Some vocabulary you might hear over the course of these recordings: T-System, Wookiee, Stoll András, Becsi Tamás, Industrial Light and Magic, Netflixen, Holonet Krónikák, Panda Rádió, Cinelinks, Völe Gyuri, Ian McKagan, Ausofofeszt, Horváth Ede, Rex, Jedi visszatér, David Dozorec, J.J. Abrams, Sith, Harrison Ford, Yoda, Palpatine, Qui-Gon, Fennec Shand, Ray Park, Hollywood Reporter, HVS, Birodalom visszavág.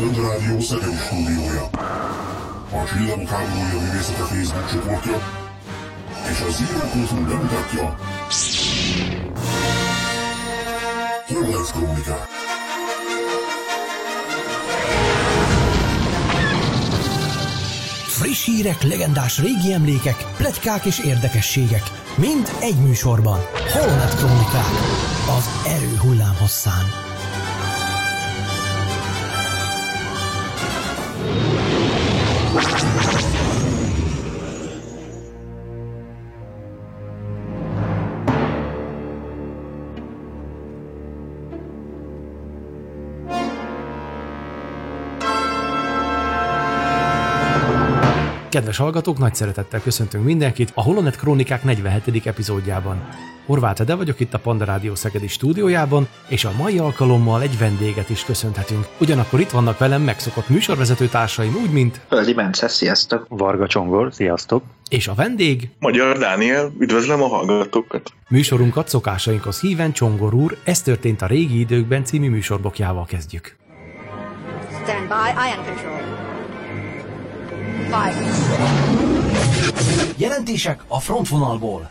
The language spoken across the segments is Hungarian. Kondorádió Szekeus stúdiója, a Csillagok háborúja művészete Facebook csoportja, és a Zero-Kultúr bemutatja Holonet Krónikák. Friss hírek, legendás régi emlékek, pletykák és érdekességek. Mind egy műsorban. Holonet Krónikák. Az erő hullám hosszán. Kedves hallgatók, nagy szeretettel köszöntünk mindenkit a Holonet Krónikák 47. epizódjában. Horváth Ede vagyok itt a Panda Rádió szegedi stúdiójában, és a mai alkalommal egy vendéget is köszönthetünk. Ugyanakkor itt vannak velem megszokott műsorvezetőtársaim, úgy mint... Földi Bence, sziasztok! Varga Csongor, sziasztok! És a vendég... Magyar Dániel, üdvözlöm a hallgatókat! Műsorunkat szokásainkhoz híven Csongor úr, Ez történt a régi időkben című műsorbokjával kezdjük. Stand by, I am control. Bye. Jelentések a frontvonalból.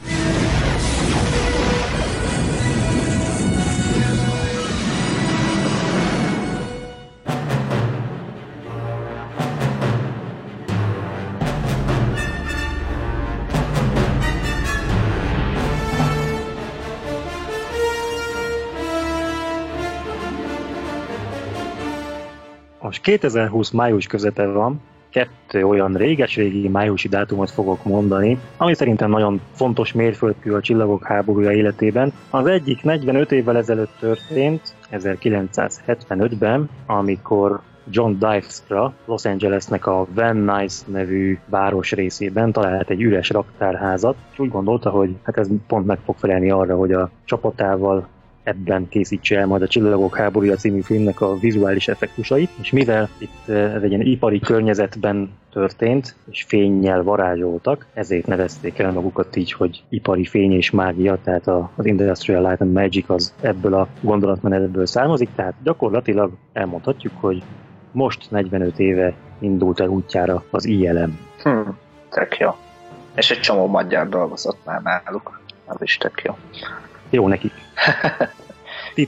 Most 2020 május közepe van. 2 olyan réges-régi májusi dátumot fogok mondani, ami szerintem nagyon fontos mérföldkő a Csillagok háborúja életében. Az egyik 45 évvel ezelőtt történt, 1975-ben, amikor John Dives-ra Los Angelesnek a Van Nuys nevű város részében talált egy üres raktárházat, és úgy gondolta, hogy ez pont meg fog felelni arra, hogy a csapatával ebben készítse el majd a Csillagok háborúja című filmnek a vizuális effektusait, és mivel itt ez egy ilyen ipari környezetben történt, és fénnyel varázsoltak, ezért nevezték el magukat így, hogy ipari fény és mágia, tehát az Industrial Light and Magic az ebből a gondolatmenetből származik, tehát gyakorlatilag elmondhatjuk, hogy most 45 éve indult el útjára az ILM. Tök jó. És egy csomó magyar dolgozott már náluk. Az is tök jó. Jó nekik.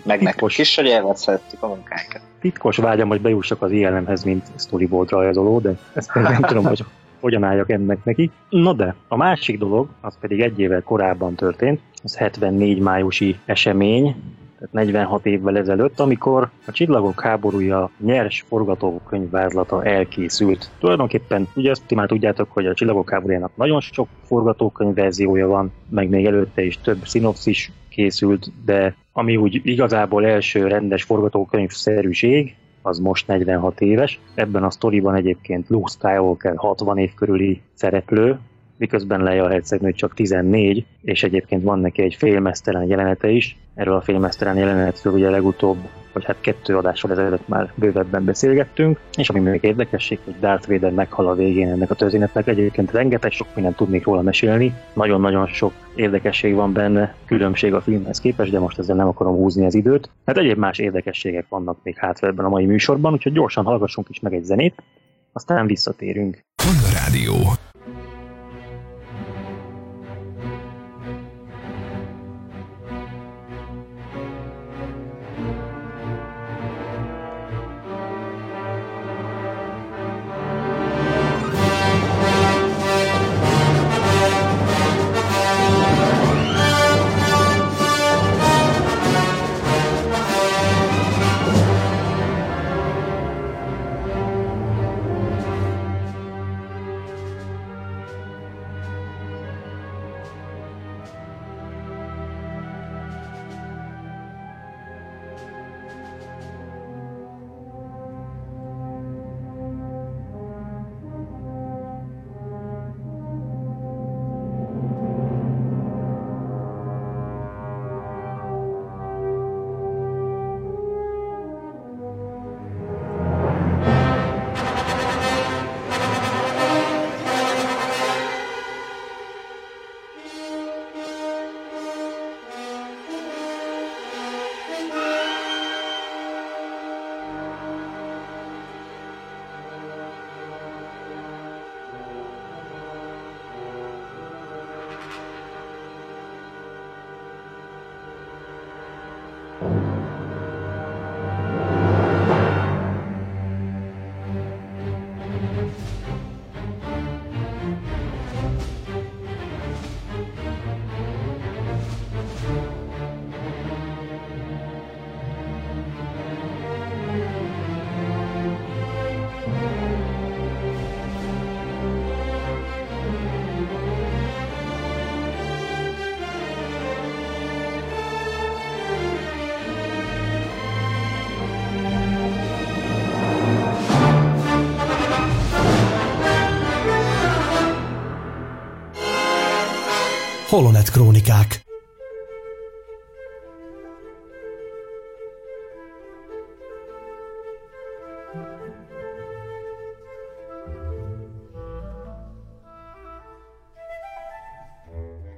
Meg nekik is, hogy elvetszettük a munkákat. Titkos vágyam, hogy bejussak az ILM-hez, mint storyboard rajzoló, de ezt nem tudom, hogy hogyan álljak ennek neki. Na de, a másik dolog, az pedig egy évvel korábban történt, az 74 májusi esemény, tehát 46 évvel ezelőtt, amikor a Csillagok háborúja nyers forgatókönyvvázlata elkészült. Tulajdonképpen ugye azt már tudjátok, hogy a Csillagok háborújának nagyon sok forgatókönyv verziója van, meg még előtte is több szinopszis készült, de ami úgy igazából első rendes forgatókönyvszerűség, az most 46 éves. Ebben a sztoriban egyébként Luke Skywalker 60 év körüli szereplő, miközben Leia hercegnő csak 14, és egyébként van neki egy félmeztelen jelenete is. Erről a félmeztelen jelenetről ugye legutóbb, vagy hát 2 adással ezelőtt már bővebben beszélgettünk, és ami még érdekesség, hogy Darth Vader meghal a végén ennek a történetnek. Egyébként rengeteg sok mindent tudnék róla mesélni, nagyon-nagyon sok érdekesség van benne, különbség a filmhez képest, de most ezzel nem akarom húzni az időt. Hát egyéb más érdekességek vannak még hátra ebben a mai műsorban, úgyhogy gyorsan hallgassunk is meg egy zenét, aztán visszatérünk. Kondorádió. Holonet Krónikák.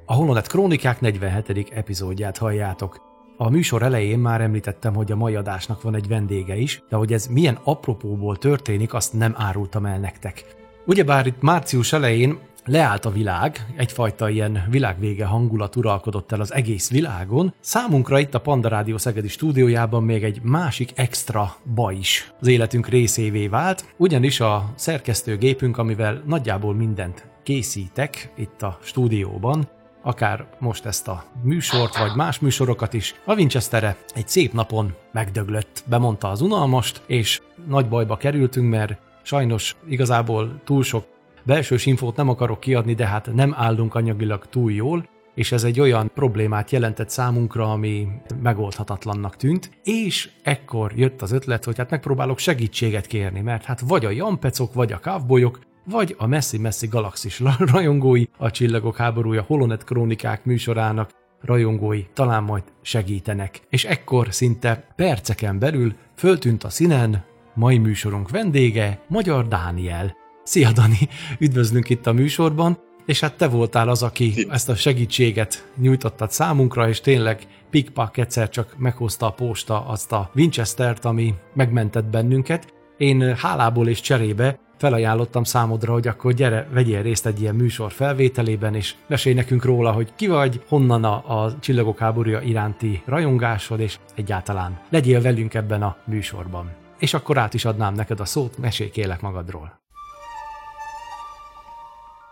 A Holonet Krónikák 47. epizódját halljátok. A műsor elején már említettem, hogy a mai adásnak van egy vendége is, de hogy ez milyen apropóból történik, azt nem árultam el nektek. Ugyebár itt március elején leállt a világ, egyfajta ilyen világvége hangulat uralkodott el az egész világon. Számunkra itt a Panda Rádió szegedi stúdiójában még egy másik extra baj is az életünk részévé vált, ugyanis a szerkesztőgépünk, amivel nagyjából mindent készítek itt a stúdióban, akár most ezt a műsort, vagy más műsorokat is, a Winchestere egy szép napon megdöglött, bemondta az unalmast, és nagy bajba kerültünk, mert sajnos igazából túl sok belsős infót nem akarok kiadni, de hát nem állunk anyagilag túl jól, és ez egy olyan problémát jelentett számunkra, ami megoldhatatlannak tűnt, és ekkor jött az ötlet, hogy hát megpróbálok segítséget kérni, mert hát vagy a jampecok, vagy a kávbolyok, vagy a messzi-messzi galaxis rajongói, a Csillagok háborúja Holonet Krónikák műsorának rajongói talán majd segítenek. És ekkor szinte perceken belül föltűnt a színen mai műsorunk vendége, Magyar Dániel. Szia, Dani! Üdvözlünk itt a műsorban, és hát te voltál az, aki ezt a segítséget nyújtottad számunkra, és tényleg pikpak egyszer csak meghozta a posta azt a Winchestert, ami megmentett bennünket. Én hálából és cserébe felajánlottam számodra, hogy akkor gyere, vegyél részt egy ilyen műsor felvételében, és mesélj nekünk róla, hogy ki vagy, honnan a Csillagok háborúja iránti rajongásod, és egyáltalán legyél velünk ebben a műsorban. És akkor át is adnám neked a szót, mesélj kérlek magadról.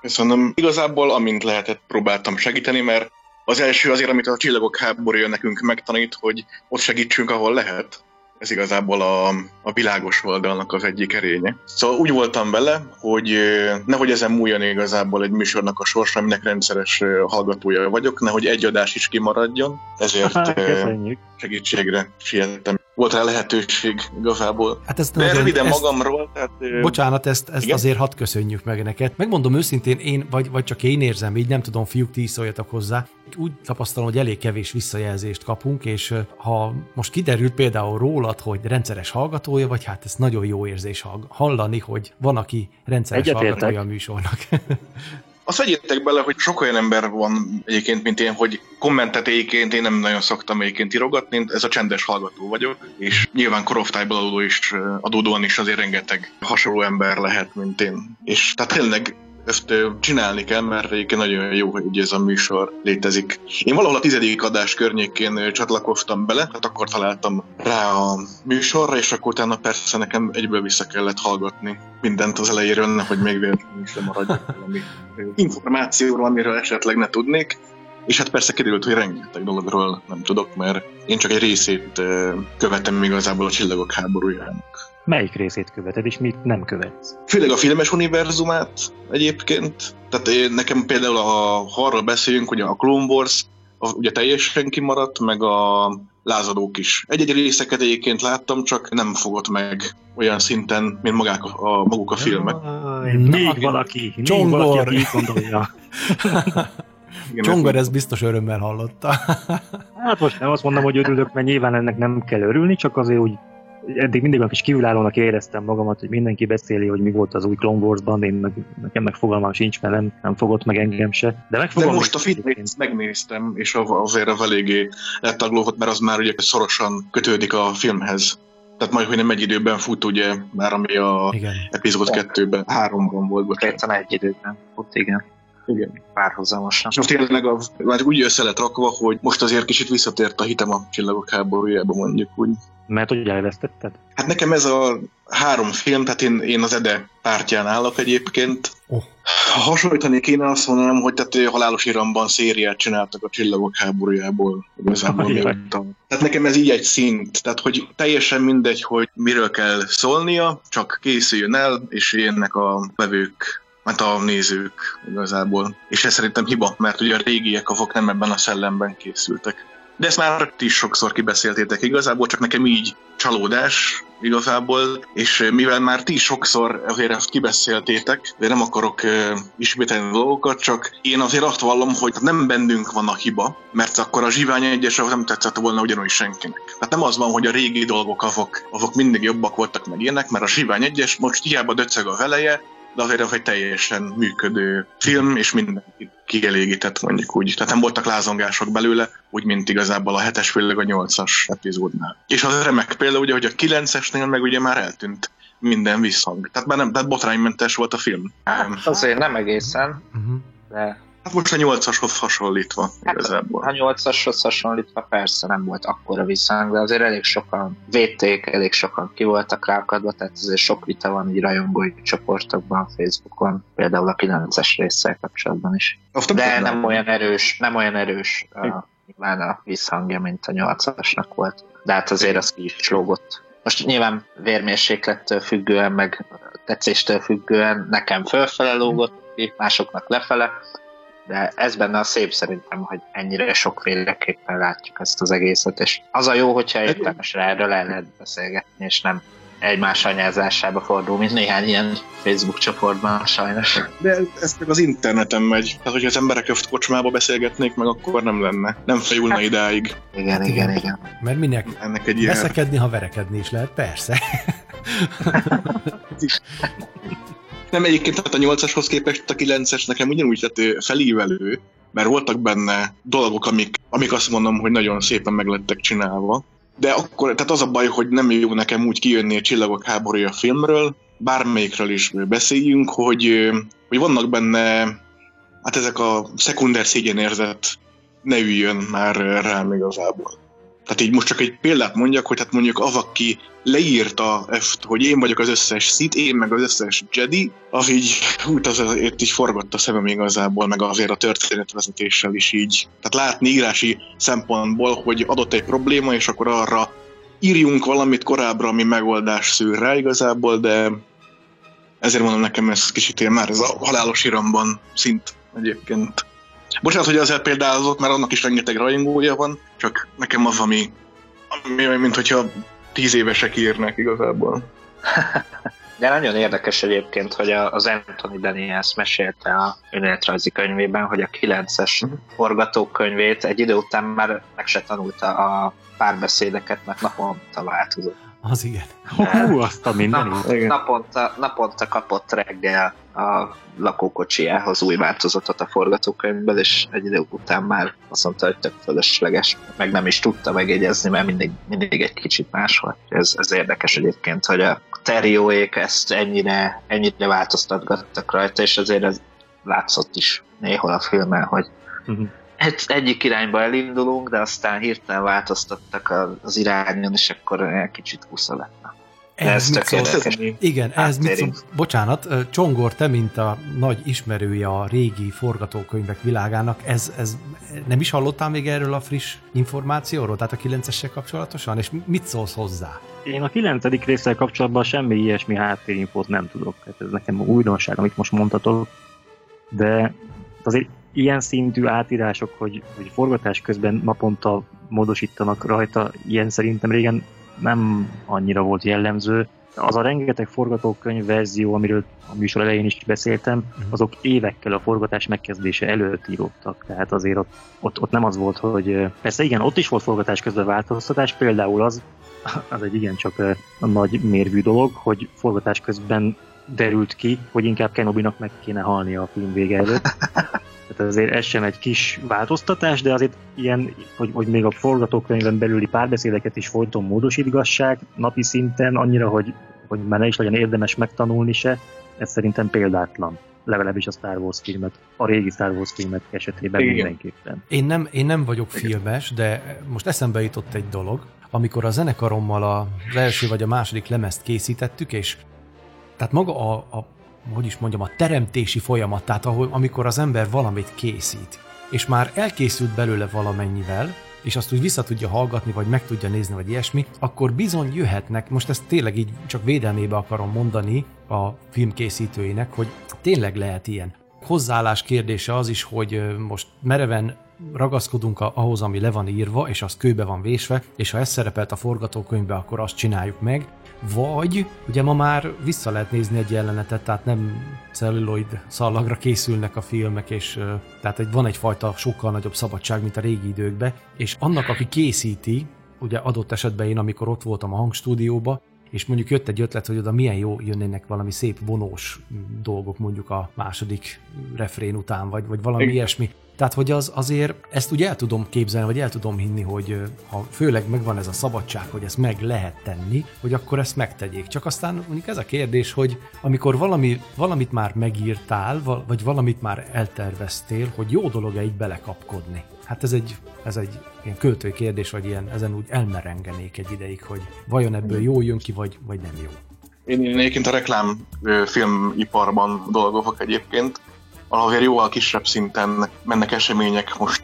Köszönöm. Igazából amint lehetett próbáltam segíteni, mert az első azért, amit a Csillagok háborúja nekünk megtanít, hogy ott segítsünk, ahol lehet. Ez igazából a világos oldalnak az egyik erénye. Szóval úgy voltam vele, hogy nehogy ezen múljon igazából egy műsornak a sorsa, aminek rendszeres hallgatója vagyok, nehogy egy adás is kimaradjon, ezért segítségre siettem. Volt rá lehetőség igazából. Hát ezt de röviden magamról. Tehát, bocsánat, ezt azért hadd köszönjük meg neked. Megmondom őszintén, én vagy csak én érzem, így nem tudom, fiúk, ti szóljatok hozzá. Úgy tapasztalom, hogy elég kevés visszajelzést kapunk, és ha most kiderült például rólad, hogy rendszeres hallgatója vagy, hát ez nagyon jó érzés hallani, hogy van, aki rendszeres hallgatója a műsornak. Azt vegyétek bele, hogy sok olyan ember van egyébként, mint én, hogy kommentet egyébként én nem nagyon szoktam egyébként írogatni, ez a csendes hallgató vagyok, és nyilván korosztályból adódóan is azért rengeteg hasonló ember lehet, mint én. És tehát tényleg ezt csinálni kell, mert egyébként nagyon jó, hogy ez a műsor létezik. Én valahol a 10. adás környékén csatlakoztam bele, tehát akkor találtam rá a műsorra, és akkor utána persze nekem egyből vissza kellett hallgatni mindent az elejéről, nehogy még véletlenül sem maradjak valami információról, amiről esetleg ne tudnék. És hát persze kiderült, hogy rengeteg dologról nem tudok, mert én csak egy részét követem igazából a Csillagok háborújának. Melyik részét követed, és mit nem követsz? Főleg a filmes univerzumát egyébként. Tehát nekem például, ha arról beszéljünk, hogy a Clone Wars ugye teljesen kimaradt, meg a Lázadók is. Egy-egy részeket egyébként láttam, csak nem fogott meg olyan szinten, mint maguk a filmek. Még valaki, aki így gondolja. Csongor, ez biztos örömmel hallotta. Hát most nem azt mondom, hogy örülök, mert nyilván ennek nem kell örülni, csak azért úgy eddig mindig olyan kis kívülállónak éreztem magamat, hogy mindenki beszéli, hogy mi volt az új Clone Wars-ban, nekem meg fogalmam sincs, mert nem fogott meg engem se. De most a filmet megnéztem, és azért az eléggé letaglódott, mert az már ugye szorosan kötődik a filmhez. Tehát majd, hogy nem egy időben fut, ugye, már ami a epizód 2-ben, 3-ban volt. Persze egy időben fut, igen. Igen. Párhuzamosan. Most tényleg úgy össze lett rakva, hogy most azért kicsit visszatért a hitem a Csillagok háborújába, mondjuk úgy. Mert hogy elvesztetted? Hát nekem ez a 3 film, tehát én az Ede pártján állok egyébként. Oh. Ha hasonlítani kéne, azt mondanám, hogy tehát Halálos Iramban szériát csináltak a Csillagok háborújából. Igazából tehát nekem ez így egy szint, tehát hogy teljesen mindegy, hogy miről kell szólnia, csak készüljön el, és jönnek a vevők, mert a nézők igazából. És ez szerintem hiba, mert ugye a régiek, azok nem ebben a szellemben készültek. De ezt már ti is sokszor kibeszéltétek igazából, csak nekem így csalódás igazából, és mivel már ti sokszor azért ezt kibeszéltétek, de nem akarok ismételni dolgokat, csak én azért azt vallom, hogy nem bennünk van a hiba, mert akkor a Zsivány egyes nem tetszett volna ugyanúgy senkinek. Tehát nem az van, hogy a régi dolgok azok mindig jobbak voltak meg ilyenek, mert a Zsivány egyes most hiába döcög a veleje, de azért az egy teljesen működő film, és mindenki kielégített, mondjuk úgy. Tehát nem voltak lázongások belőle, úgy, mint igazából a 7-es, főleg a 8-as epizódnál. És az remek példa, ugye, hogy a 9-esnél meg ugye már eltűnt minden visszhang. Tehát már nem, tehát botránymentes volt a film. Hát, azért nem egészen, de... Hát most a 8-ashoz hasonlítva igazából. Hát, a 8-ashoz hasonlítva persze nem volt akkora visszhang, de azért elég sokan védték, elég sokan ki voltak ráakadva, tehát azért sok vita van így rajongói csoportokban, Facebookon, például a 9-es résszel kapcsolatban is. De nem olyan erős nyilván a visszhangja, mint a 8-asnak volt. De hát azért az ki is lógott. Most nyilván vérmérséklettől függően, meg tetszéstől függően nekem fölfele lógott ki, másoknak lefele. De ez benne a szép szerintem, hogy ennyire sokféleképpen látjuk ezt az egészet, és az a jó, hogyha értelmesre erről el lehet beszélgetni, és nem egymás anyázásába fordul, mint néhány ilyen Facebook csoportban sajnos. De ez meg az interneten megy. Tehát, hogyha az emberek öft kocsmába beszélgetnék meg, akkor nem lenne. Nem fajulna hát, idáig. Igen. Mert minek? Ennek egy ilyen... Veszekedni, ha verekedni is lehet, persze. Nem, egyébként a 8-ashoz képest a 9-es nekem ugyanúgy lett felívelő, mert voltak benne dolgok, amik azt mondom, hogy nagyon szépen meg lettek csinálva. De akkor, tehát az a baj, hogy nem jó nekem úgy kijönni a Csillagok háborúja filmről, bármelyikről is beszéljünk, hogy vannak benne, hát ezek a szekunder szégyenérzet ne üljön már rám igazából. Tehát így most csak egy példát mondjak, hogy hát mondjuk az, aki leírta ezt, hogy én vagyok az összes Sith, én meg az összes Jedi, az így, azért így forgott a szemem igazából, meg azért a történetvezetéssel is így. Tehát látni írási szempontból, hogy adott egy probléma, és akkor arra írjunk valamit korábbra, ami megoldás szűr rá igazából, de ezért mondom nekem ez kicsit én már, ez a Halálos Iramban szint egyébként. Bocsánat, hogy azért példázok, mert annak is rengeteg rajongója van, csak nekem az, ami mint hogyha 10 évesek írnak igazából. De nagyon érdekes egyébként, hogy az Anthony Daniels mesélte a önéletrajzi könyvében, hogy a 9-es forgatókönyvét egy idő után már meg se tanulta a párbeszédeket, mert naponta változott. Az igen. Azt a mindenit. Naponta kapott reggel a lakókocsijához új változatot a forgatókönyvből, és egy idő után már azt mondta, hogy tök fölösleges, meg nem is tudta megjegyezni, mert mindig egy kicsit más volt. Ez érdekes egyébként, hogy a Terrióék ezt ennyire változtatgattak rajta, és azért ez látszott is néhol a filmen, hogy egyik irányba elindulunk, de aztán hirtelen változtattak az irányon, és akkor egy kicsit kusza lett. Ez tök érdekes. Igen, ez mit szó? Bocsánat, Csongor, te mint a nagy ismerője a régi forgatókönyvek világának, ez nem is hallottál még erről a friss információról? Tehát a 9-essel kapcsolatosan? És mit szólsz hozzá? Én a 9. résszel kapcsolatban semmi ilyesmi háttérinfót nem tudok. Hát ez nekem újdonság, amit most mondhatok. De azért ilyen szintű átírások, hogy forgatás közben naponta módosítanak rajta, ilyen szerintem régen nem annyira volt jellemző. Az a rengeteg forgatókönyv verzió, amiről a műsor elején is beszéltem, azok évekkel a forgatás megkezdése előtt íródtak. Tehát azért ott nem az volt, hogy... Persze igen, ott is volt forgatás közben változtatás, például az egy igencsak nagy mérvű dolog, hogy forgatás közben derült ki, hogy inkább Kenobinak meg kéne halnia a film vége előtt. Tehát azért ez sem egy kis változtatás, de azért ilyen, hogy még a forgatókönyvben belüli párbeszédeket is folyton módosítgassák napi szinten, annyira, hogy már ne is legyen érdemes megtanulni se, ez szerintem példátlan. legalábbis a Star Wars filmet, a régi Star Wars filmet esetében mindenképpen. Én nem vagyok filmes, de most eszembe jutott egy dolog, amikor a zenekarommal az első vagy a második lemezt készítettük, és tehát maga a teremtési folyamat, tehát amikor az ember valamit készít, és már elkészült belőle valamennyivel, és azt úgy vissza tudja hallgatni, vagy meg tudja nézni, vagy ilyesmi, akkor bizony jöhetnek, most ezt tényleg így csak védelmébe akarom mondani a filmkészítőinek, hogy tényleg lehet ilyen. Hozzáállás kérdése az is, hogy most mereven ragaszkodunk ahhoz, ami le van írva, és az kőbe van vésve, és ha ez szerepelt a forgatókönyvbe, akkor azt csináljuk meg, vagy ugye ma már vissza lehet nézni egy jelenetet, tehát nem celluloid szallagra készülnek a filmek, és tehát van egyfajta sokkal nagyobb szabadság, mint a régi időkben, és annak, aki készíti, ugye adott esetben én, amikor ott voltam a hangstúdióba, és mondjuk jött egy ötlet, hogy oda milyen jó jönnének valami szép vonós dolgok mondjuk a második refrén után, vagy valami ilyesmi. Tehát, hogy azért ezt ugye el tudom képzelni, vagy el tudom hinni, hogy ha főleg megvan ez a szabadság, hogy ezt meg lehet tenni, hogy akkor ezt megtegyék. Csak aztán mondjuk ez a kérdés, hogy amikor valamit már megírtál, vagy valamit már elterveztél, hogy jó dolog-e így belekapkodni. Hát ez egy ilyen költői kérdés, vagy ilyen, ezen úgy elmerengenék egy ideig, hogy vajon ebből jó jön ki, vagy nem jó. Én egyébként a reklámfilmiparban dolgozok egyébként, alapvetően jóval kisebb szinten mennek események most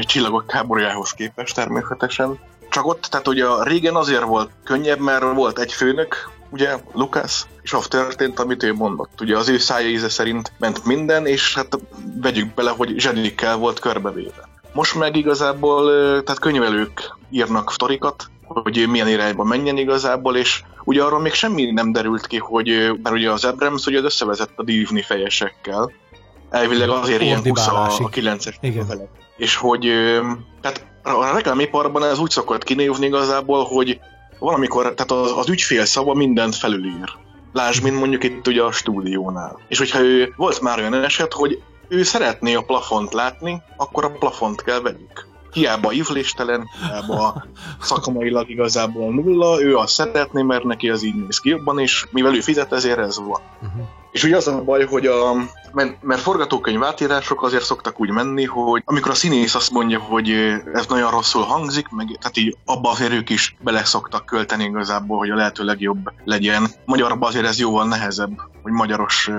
Csillagok háborújához képest természetesen. Csak ott, tehát ugye régen azért volt könnyebb, mert volt egy főnök, ugye, Lucas, és az történt, amit ő mondott. Ugye az ő szája íze szerint ment minden, és hát vegyük bele, hogy zsenikkel volt körbevéve. Most meg igazából, tehát könyvelők írnak sztorikat, hogy milyen irányba menjen igazából, és ugye arról még semmi nem derült ki, hogy, mert ugye az Abrams ugye összevezett a Disney fejesekkel, elvileg azért ilyen 20 a 9-es vele. És hogy tehát a reklámiparban ez úgy szokott kinézni igazából, hogy valamikor tehát az ügyfél szava mindent felülír. Lásd, mint mondjuk itt ugye a stúdiónál. És hogyha ő volt már olyan eset, hogy ő szeretné a plafont látni, akkor a plafont kell vegyük. Hiába ívléstelen, hiába szakmailag igazából nulla, ő azt szeretné, mert neki az így néz ki jobban, és mivel ő fizet, ezért ez van. Uh-huh. És ugye az a baj, hogy mert forgatókönyv átírások azért szoktak úgy menni, hogy amikor a színész azt mondja, hogy ez nagyon rosszul hangzik, meg tehát így abba azért ők is bele szoktak költeni igazából, hogy a lehető legjobb legyen. Magyarban azért ez jóval nehezebb, hogy magyaros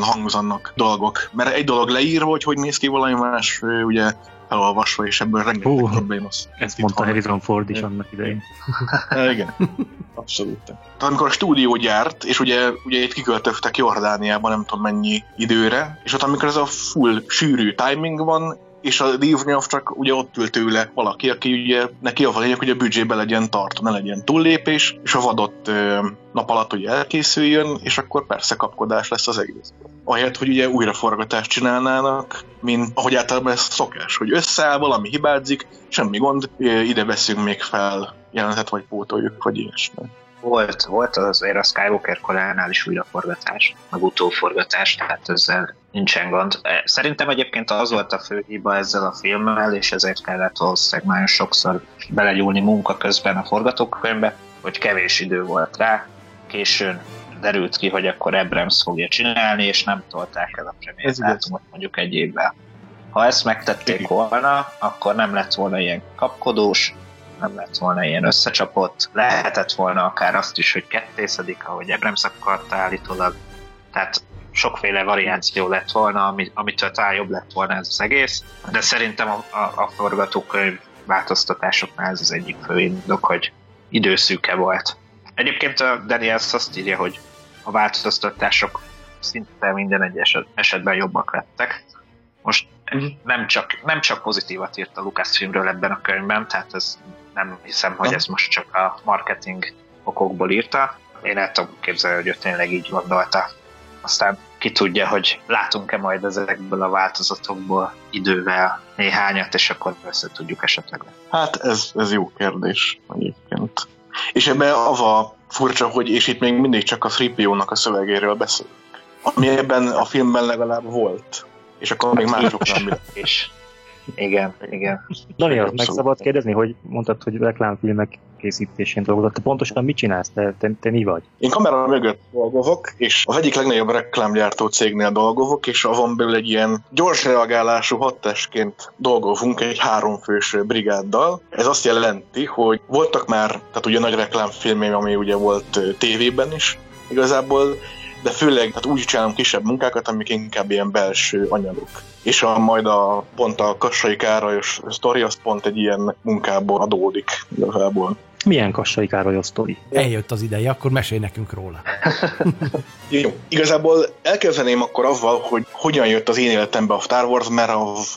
hangzanak dolgok. Mert egy dolog leírva, hogy néz ki valami más, ugye elolvasva, és ebből rengeteg probléma. Ezt mondta Harrison Ford is annak idején. Igen, abszolút. Tehát amikor a stúdió gyárt, és ugye itt kiköltöztek Jordániába nem tudom mennyi időre, és ott amikor ez a full sűrű timing van, és a Dívnyov csak ugye ott ül tőle valaki, aki ugye neki a lényeg, hogy a büdzsébe legyen tartó, ne legyen túllépés, és a vadott nap alatt ugye elkészüljön, és akkor persze kapkodás lesz az egész. Ahelyett, hogy ugye újraforgatást csinálnának, mint ahogy általában ez szokás, hogy összeáll, valami hibázik, semmi gond, ide veszünk még fel jelenetet, vagy pótoljuk, vagy ilyesmi. Volt azért a Skywalker koránál is újraforgatás, meg utóforgatás, tehát ezzel nincsen gond. Szerintem egyébként az volt a fő hiba ezzel a filmmel, és ezért kellett valószínűleg nagyon sokszor belegyúlni munka közben a forgatókönyvbe, hogy kevés idő volt rá, későn derült ki, hogy akkor Abrams fogja csinálni, és nem tolták el a premiérdátumot mondjuk egy évvel. Ha ezt megtették volna, akkor nem lett volna ilyen kapkodós, nem lett volna ilyen összecsapott, lehetett volna akár azt is, hogy kettészedik, ahogy Abrams akarta állítólag. Tehát sokféle variáció lett volna, amitől talán jobb lett volna ez az egész, de szerintem a forgatókönyv változtatásoknál ez az egyik fő indok, hogy időszűke volt. Egyébként a Daniels azt írja, hogy a változtatások szinte minden egyes esetben jobbak lettek. Most nem csak pozitívat írt a Lucasfilmről ebben a könyvben, tehát ez nem hiszem, hogy ez most csak a marketing okokból írta. Én el tudom képzelni, hogy ő tényleg így gondolta. Aztán ki tudja, hogy látunk-e majd ezekből a változatokból idővel néhányat, és akkor össze tudjuk esetleg. Hát ez jó kérdés egyébként. És ebben az a furcsa, hogy és itt még mindig csak a 3PO-nak a szövegéről beszélünk. Ami ebben a filmben legalább volt. És akkor még másoknál mi. Igen, igen. Daniel, meg szabad kérdezni, hogy mondtad, hogy reklámfilmek készítésén dolgozott. Pontosan mit csinálsz? Te mi vagy? Én kamera mögött dolgozok, és az egyik legnagyobb reklámgyártó cégnél dolgozok, és van belőle egy ilyen gyors reagálású hadtestként dolgozunk egy 3 fős brigáddal. Ez azt jelenti, hogy voltak már, tehát ugye nagy reklámfilmém, ami ugye volt tévében is igazából, de főleg hát úgy csinálom kisebb munkákat, amik inkább ilyen belső anyagok. És majd a Kassai Károlyos sztori, az pont egy ilyen munkából adódik igazából. Milyen Kassai Károlyos sztori? Eljött az ideje, akkor mesélj nekünk róla. Jó, igazából elkezdeném akkor avval, hogy hogyan jött az én életembe a Star Wars, mert az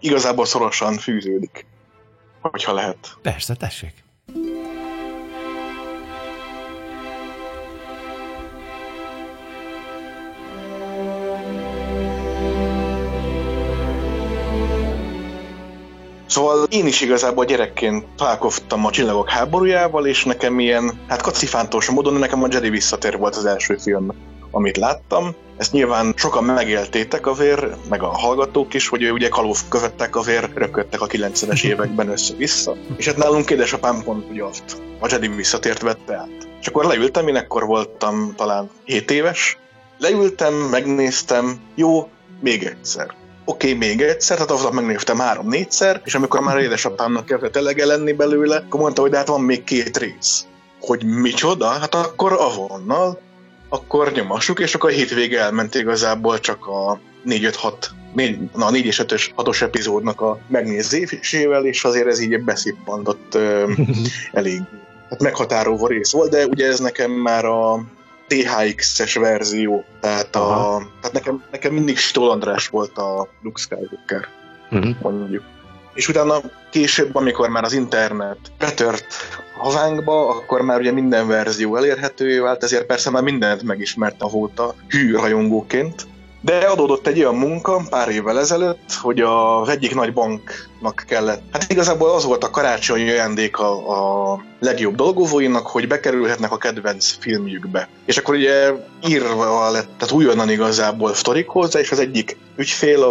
igazából szorosan fűződik, hogyha lehet. Persze, tessék. Szóval én is igazából gyerekként találkoztam a Csillagok háborújával, és nekem ilyen, hát kacifántos módon, nekem a Jedi visszatér volt az első film, amit láttam. Ezt nyilván sokan megéltétek azért, meg a hallgatók is, hogy ugye kalózkodtak azért, röködtek a 90-es években össze-vissza. És hát nálunk édesapám pont ugye azt, a Jedi visszatért vette át. És akkor leültem, én ekkor voltam talán 7 éves. Leültem, megnéztem, jó, még egyszer. Oké, még egyszer, tehát aztán megnéztem 3-4-szer, és amikor már édesapámnak kezdett elege lenni belőle, akkor mondta, hogy de hát van még 2 rész. Hogy micsoda? Hát akkor azonnal, akkor nyomassuk, és akkor a hétvége elment igazából csak a 4 és 5-ös 6-os epizódnak a megnézésével, és azért ez így beszippantott elég. Hát meghatároló rész volt, de ugye ez nekem már a THX-es verzió, tehát nekem mindig Stoll András volt a Luke Skywalker, mondjuk. És utána később, amikor már az internet betört hazánkba, akkor már ugye minden verzió elérhetővé vált, ezért persze már mindent megismertem volna hű rajongóként. De adódott egy olyan munka pár évvel ezelőtt, hogy az egyik nagy banknak kellett. Hát igazából az volt a karácsonyi ajándék a legjobb dolgozóinak, hogy bekerülhetnek a kedvenc filmjükbe. És akkor ugye írva lett, tehát újonnan igazából sztorik hozzá, és az egyik ügyfél,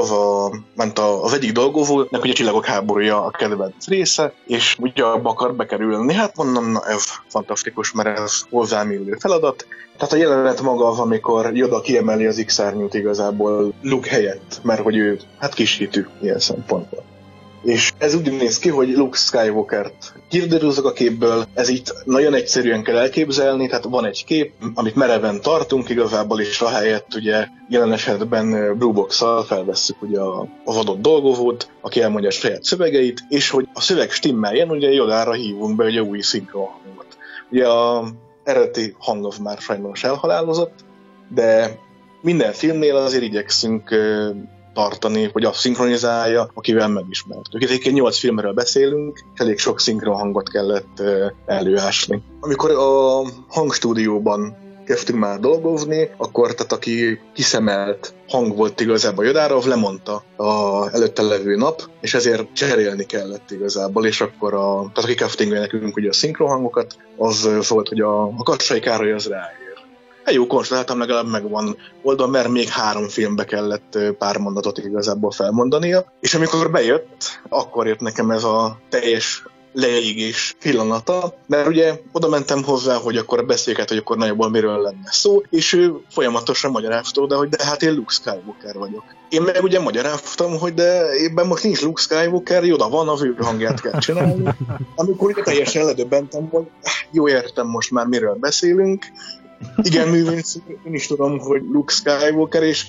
az egyik dolgozónak, hogy a Csillagok háborúja a kedvenc része, és ugye abba akar bekerülni. Hát mondom, na ez fantasztikus, mert ez hozzám illő feladat. Tehát a jelenet maga az, amikor Yoda kiemeli az X-szárnyút igazából Luke helyett, mert hogy ő hát kis hitű ilyen szempontból. És ez úgy néz ki, hogy Luke Skywalker-t kirderúzzak a képből, ez itt nagyon egyszerűen kell elképzelni, tehát van egy kép, amit mereven tartunk igazából, és ahelyett ugye jelen esetben Blue Box-szal felvesszük ugye az adott dolgozót, aki elmondja a saját szövegeit, és hogy a szöveg stimmeljen, ugye Yodára hívunk be ugye új szinkronhangot. Ugye a eredeti hang az már sajnos elhalálozott, de minden filmnél azért igyekszünk tartani, hogy azt szinkronizálja, akivel megismertük. Itt egyébként 8 filmről beszélünk, és elég sok szinkronhangot kellett előásni. Amikor a hangstúdióban kezdtünk már dolgozni, akkor tehát aki kiszemelt hang volt igazából Yodára, az lemondta az előtte levő nap, és ezért cserélni kellett igazából, és akkor tehát aki castingolja nekünk ugye a szinkronhangokat, az volt, hogy a Kassai Károly az ráér. Hát jó, konstatáltam, legalább megvan oldal, mert még 3 filmbe kellett pár mondatot igazából felmondania, és amikor bejött, akkor jött nekem ez a teljes leégés pillanata, mert ugye oda mentem hozzá, hogy akkor beszélget, hogy akkor nagyjából miről lenne szó, és ő folyamatosan magyarázta oda, hogy de hát én Luke Skywalker vagyok. Én meg ugye magyaráztam, hogy de ebben most nincs Luke Skywalker, Yoda van, az ő hangját kell csinálni. Amikor ugye teljesen ledöbbentem, hogy jó, értem most már miről beszélünk. Igen, művész, én is tudom, hogy Luke Skywalker, és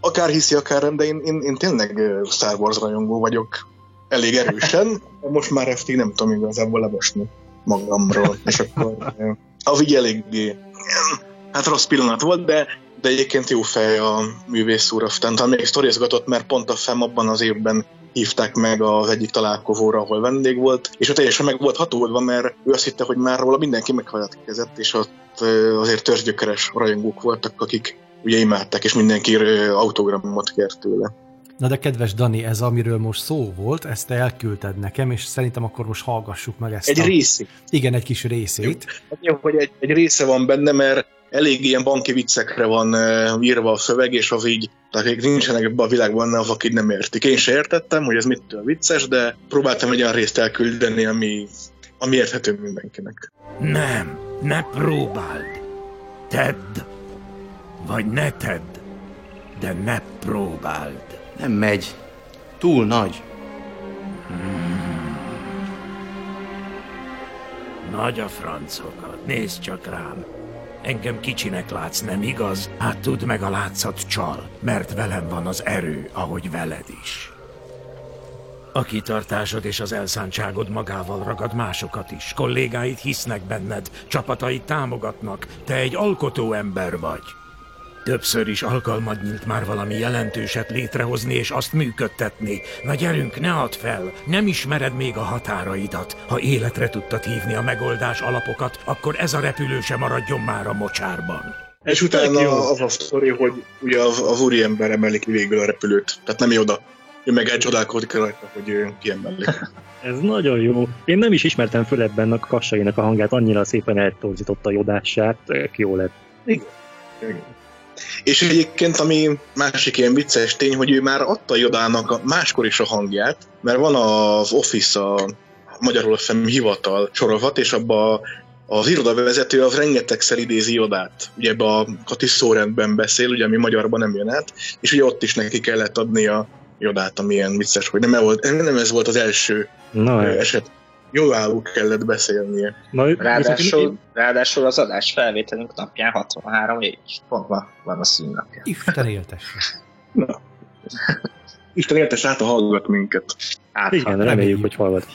akár hiszi, akár nem, de én tényleg Star Wars rajongó vagyok elég erősen. Most már ezt nem tudom igazából lebesni magamról, és akkor az így eléggé, hát rossz pillanat volt, de egyébként jó fej a művész úr, aztán még sztorizgatott, mert pont abban az évben hívták meg az egyik találkozóra, ahol vendég volt, és ott teljesen meg volt hatódva, mert ő azt hitte, hogy már róla mindenki megfeledkezett, és ott azért törzsgyökeres rajongók voltak, akik ugye imádták, és mindenki autogramot kért tőle. Na de kedves Dani, ez amiről most szó volt, ezt te elküldted nekem, és szerintem akkor most hallgassuk meg ezt. Egy részét. Igen, egy kis részét. Jó, hogy egy része van benne, mert elég ilyen banki viccekre van írva a szöveg, és az így, akik nincsenek ebben a világban, az, akik nem értik. Én se értettem, hogy ez mitől vicces, de próbáltam egy olyan részt elküldeni, ami érthető mindenkinek. Nem, ne próbáld! Tedd! Vagy ne tedd, de ne próbáld! Nem megy. Túl nagy. Nagy a francokat, nézd csak rám. Engem kicsinek látsz, nem igaz? Hát tudd meg, a látszat csal, mert velem van az erő, ahogy veled is. A kitartásod és az elszántságod magával ragad másokat is. Kollégáid hisznek benned, csapataid támogatnak, te egy alkotó ember vagy. Többször is alkalmad nyílt már valami jelentőset létrehozni és azt működtetni. Na gyerünk, ne add fel! Nem ismered még a határaidat. Ha életre tudtad hívni a megoldás alapokat, akkor ez a repülő se maradjon már a mocsárban. És utána az a sztori, hogy ugye az úriember emeli ki végül a repülőt. Tehát nem Yoda. Ő meg elcsodálkodik rajta, hogy ő kiemeli. Ez nagyon jó. Én nem is ismertem föl ebben a kassainak a hangját, annyira szépen eltorzította Yodássát. Jó lett. Igen. És egyébként, ami másik ilyen vicces tény, hogy ő már adta Yodának máskor is a hangját, mert van az Office, a magyarul azt hiszem hivatal sorozat, és abban az irodavezető az rengetegszer idézi Yodát. Ugye ebben a Kati szórendben beszél, ugye, ami magyarban nem jön át, és ugye ott is neki kellett adni a Yodát, ami ilyen vicces, hogy nem ez volt az első eset. Jól kellett beszélnie. Ráadásul az adás felvételünk napján 63 éves. Pont van a színnapja. Isten éltesse. Na. Isten éltesse, hát hallgat minket. Igen, reméljük, hogy hallgat.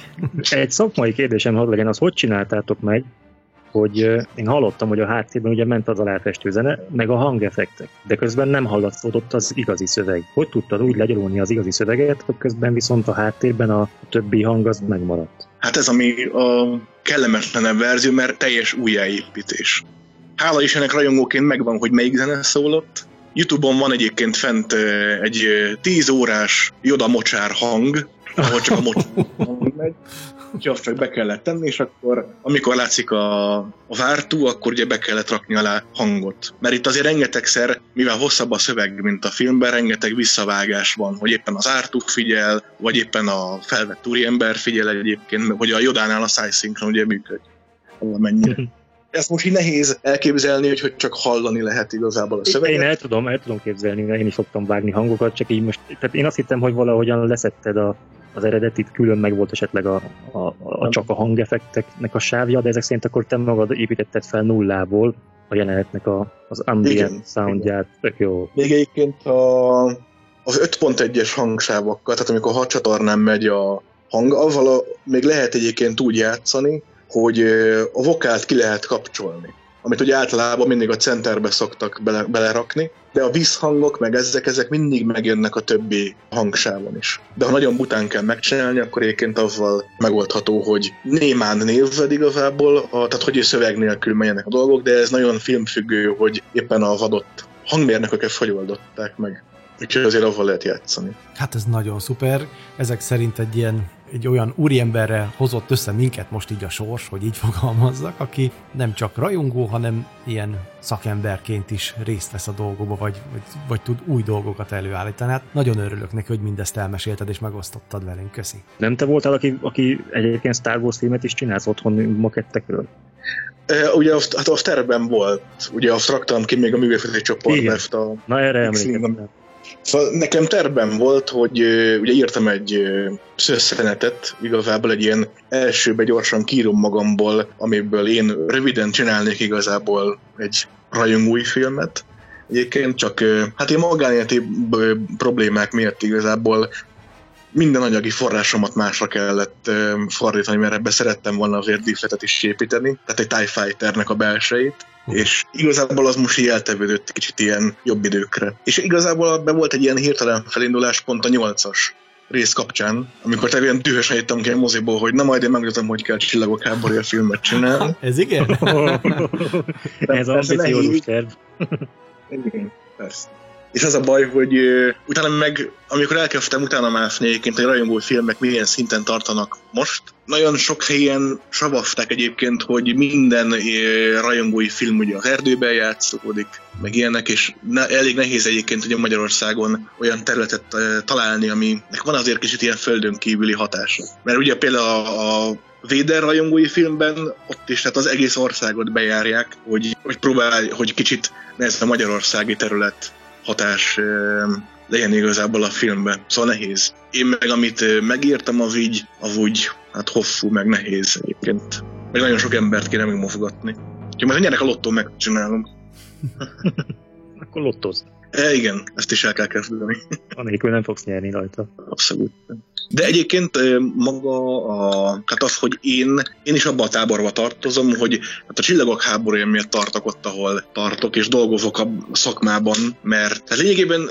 Egy szakmai kérdésem hadd legyen, az hogy csináltátok meg, hogy én hallottam, hogy a háttérben ugye ment az aláfestő zene, meg a hangeffektek, de közben nem hallatszódott az igazi szöveg. Hogy tudtad úgy legyalulni az igazi szöveget, hogy közben viszont a háttérben a többi hang az megmaradt? Hát ez ami a kellemetlenebb verzió, mert teljes újjáépítés. Hála Istennek rajongóként megvan, hogy melyik zene szólott. YouTube-on van egyébként fent egy 10 órás Yoda mocsár hang, ahol csak a mocsár megy, és azt csak be kellett tenni, és akkor amikor látszik a vártú, akkor ugye be kellett rakni alá hangot. Mert itt azért rengetegszer, mivel hosszabb a szöveg, mint a filmben, rengeteg visszavágás van, hogy éppen az ártú figyel, vagy éppen a felvett úriember figyel egyébként, hogy a Yodánál a szájszinkron ugye működj. Valamennyire. Ezt most így nehéz elképzelni, hogy csak hallani lehet igazából a szöveget. Én el tudom képzelni, mert én is szoktam vágni hangokat, csak így most, tehát én azt hittem, hogy valahogyan leszetted az eredetit, külön meg volt esetleg a csak a hangeffekteknek a sávja, de ezek szerint akkor te magad építetted fel nullából a jelenetnek az ambient soundját. Tök jó. Még egyébként az 5.1-es hangsávokkal, tehát amikor 6 csatornán megy a hang, avval még lehet egyébként úgy játszani, hogy a vokált ki lehet kapcsolni, amit ugye általában mindig a centerbe szoktak belerakni, de a visszhangok, meg ezek mindig megjönnek a többi hangsávon is. De ha nagyon bután kell megcsinálni, akkor egyébként azzal megoldható, hogy némán néved igazából, tehát hogy szöveg nélkül menjenek a dolgok, de ez nagyon filmfüggő, hogy éppen az adott hangmérnököket hogy oldották meg. Úgyhogy azért avval lehet játszani. Hát ez nagyon szuper. Ezek szerint egy olyan úriemberre hozott össze minket most így a sors, hogy így fogalmazzak, aki nem csak rajongó, hanem ilyen szakemberként is részt vesz a dolgokba, vagy tud új dolgokat előállítani. Hát nagyon örülök neki, hogy mindezt elmesélted és megosztottad velünk. Köszi. Nem te voltál, aki egyébként Star Wars filmet is csinálsz otthon makettekről? Ugye az terben volt. Ugye azt raktam ki még a művészeti csoportba ezt a... Na erre emlékeztem. Szóval nekem terben volt, hogy ugye írtam egy szösszenetet, igazából egy ilyen elsőbe gyorsan kírom magamból, amiből én röviden csinálnék igazából egy rajongói filmet. Egyébként csak, hát én magánéleti problémák miatt igazából minden anyagi forrásomat másra kellett fordítani, mert ebbe szerettem volna azért díszletet is építeni, tehát egy TIE Fighternek a belsejét, és igazából az most így eltevődött kicsit ilyen jobb időkre. És igazából abban volt egy ilyen hirtelen felindulás pont a 8-as rész kapcsán, amikor te ilyen dühösen jöttem ki a moziból, hogy na majd én megmutatom, hogy kell Csillagok háborúja filmet csinálni. Ez igen? Ez ambiciózus terv. Igen, persze. És az a baj, hogy utána meg, amikor elkezdtem utána mászni egyébként, hogy rajongó filmek milyen szinten tartanak most, nagyon sok helyen savazták egyébként, hogy minden rajongói film ugye az erdőben játszódik, meg ilyenek, és elég nehéz egyébként ugye Magyarországon olyan területet találni, aminek van azért kicsit ilyen földön kívüli hatása. Mert ugye például a Vader rajongói filmben ott is tehát az egész országot bejárják, hogy próbálj, hogy kicsit ne ez a magyarországi terület hatás legyen igazából a filmben. Szóval nehéz. Én meg amit megírtam, az úgy, hát hosszú, meg nehéz egyébként. Meg nagyon sok embert kéne még mozgatni. Úgyhogy majd nyerek a lottón megcsinálom. Akkor lottoz. Igen, ezt is el kell kezdeni. Anélkül nem fogsz nyerni rajta. Abszolút. De egyébként maga hát az, hogy én is abban a táborba tartozom, hogy hát a Csillagok háborúja miatt tartok ott, ahol tartok, és dolgozok a szakmában, mert hát lényegében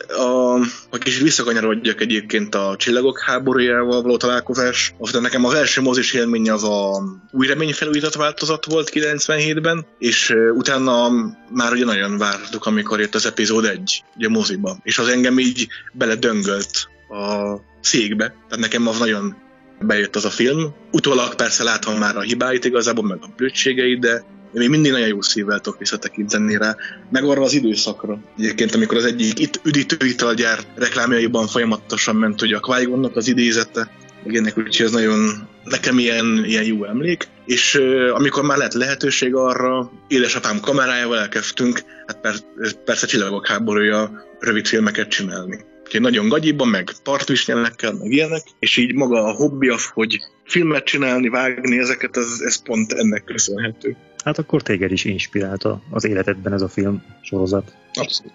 a kicsit visszakanyarodjak egyébként a Csillagok háborújával való találkozás. Aztán nekem az első mozis élmény az a Új remény felújított változat volt 97-ben, és utána már ugye nagyon vártuk, amikor jött az epizód 1, ugye moziba, és az engem így beledöngölt a székbe, tehát nekem az nagyon bejött az a film. Utólag persze láttam már a hibáit igazából, meg a blödségeit, de még mindig nagyon jó szívvel tudok visszatekinteni rá, meg arra az időszakra. Egyébként, amikor az egyik üdítőitalgyár reklámjaiban folyamatosan ment, hogy a Qui-Gonnak az idézete, meg ennek, úgyhogy ez nagyon, nekem ilyen jó emlék. És amikor már lett lehetőség arra, édesapám kamerájával elkezdtünk, hát persze Csillagok háborúja rövid filmeket csinálni. Nagyon gagyiban, meg partvisnyelekkel, meg ilyenek, és így maga a hobbi az, hogy filmet csinálni, vágni ezeket, ez pont ennek köszönhető. Hát akkor téged is inspirálta az életedben ez a film sorozat. Abszolút.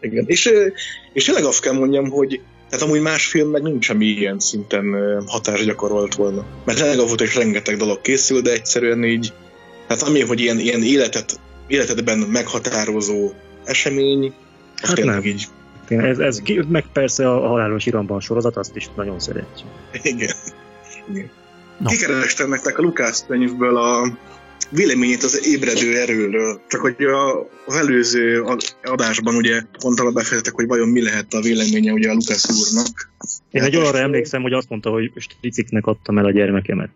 Igen. És tényleg azt kell mondjam, hogy tehát amúgy más film meg nincs, ami ilyen szinten hatást gyakorolt volna. Mert tényleg volt, hogy rengeteg dolog készül, de egyszerűen így, hát ami, hogy ilyen életedben meghatározó esemény, az hát tényleg nem. Így. Ez meg persze a Halálos iramban sorozat, azt is nagyon szeretjük. Igen. No. Kikerestem nektek a Lukács könyvből a véleményét az ébredő erőről. Csak hogy az előző adásban ugye pont arra befejeztek, hogy vajon mi lehet a véleménye ugye a Lukács úrnak. Én egy arra emlékszem, hogy azt mondta, hogy striciknek adtam el a gyermekemet.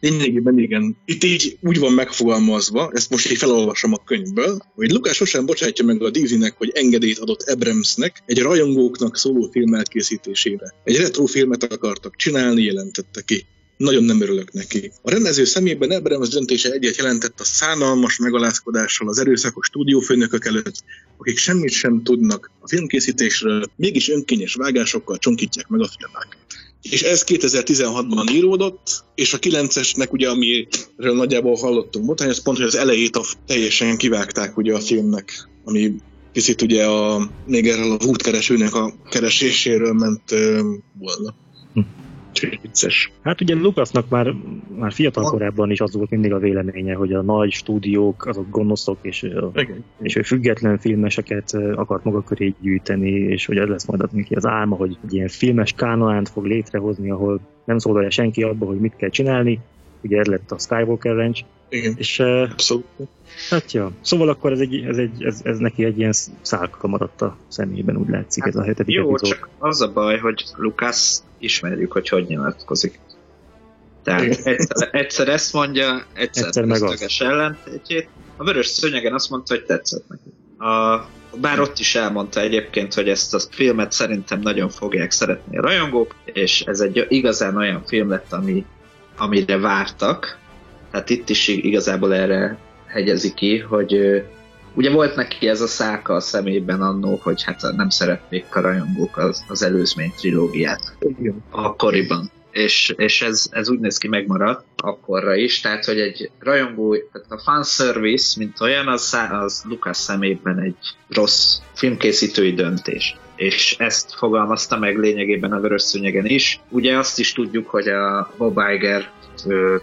Lényegében igen. Itt így úgy van megfogalmazva, ezt most így felolvasom a könyvből, hogy Lukács sosem bocsátja meg a Disneynek, hogy engedélyt adott Abramsnek egy rajongóknak szóló film elkészítésére. Egy retrofilmet akartak csinálni, jelentette ki. Nagyon nem örülök neki. A rendező szemében Abrams döntése egyet jelentett a szánalmas megalázkodással az erőszakos stúdiófőnökök előtt, akik semmit sem tudnak a filmkészítésről, mégis önkényes vágásokkal csonkítják meg a filmeket. És ez 2016-ban íródott, és a 9-esnek ugye, amiről nagyjából hallottunk botány, az pont, hogy az elejét teljesen kivágták ugye a filmnek, ami kicsit ugye még erről az útkeresőnek a kereséséről ment volna. Vicces. Hát ugye Lucasnak már fiatal korában is az volt mindig a véleménye, hogy a nagy stúdiók azok gonoszok, és hogy független filmeseket akart maga köré gyűjteni, és hogy ez lesz majd neki az álma, hogy egy ilyen filmes Kánaánt fog létrehozni, ahol nem szólja senki abba, hogy mit kell csinálni. Ugye ez lett a Skywalker Ranch. Igen. És, abszolút. Hát ja. Szóval akkor ez neki egy ilyen szálka maradt a személyben, úgy látszik, hát ez a 7. jó, epizód. Csak az a baj, hogy Lucas ismerjük, hogy nyilatkozik. Tehát egyszer ezt mondja, egyszer biztoges ellentétjét. A vörös szőnyegen azt mondta, hogy tetszett neki. Bár ott is elmondta egyébként, hogy ezt a filmet szerintem nagyon fogják szeretni a rajongók, és ez egy igazán olyan film lett, amire vártak. Tehát itt is igazából erre hegyezi ki, hogy ugye volt neki ez a szálka a szemében annó, hogy hát nem szeretnék a rajongók az előzmény trilógiát. Igen. Akkoriban. És ez úgy néz ki, megmaradt akkorra is, tehát hogy egy rajongó, tehát a fanservice, mint olyan, az Lucas szemében egy rossz filmkészítői döntés. És ezt fogalmazta meg lényegében a vörös szőnyegen is. Ugye azt is tudjuk, hogy a Bob Iger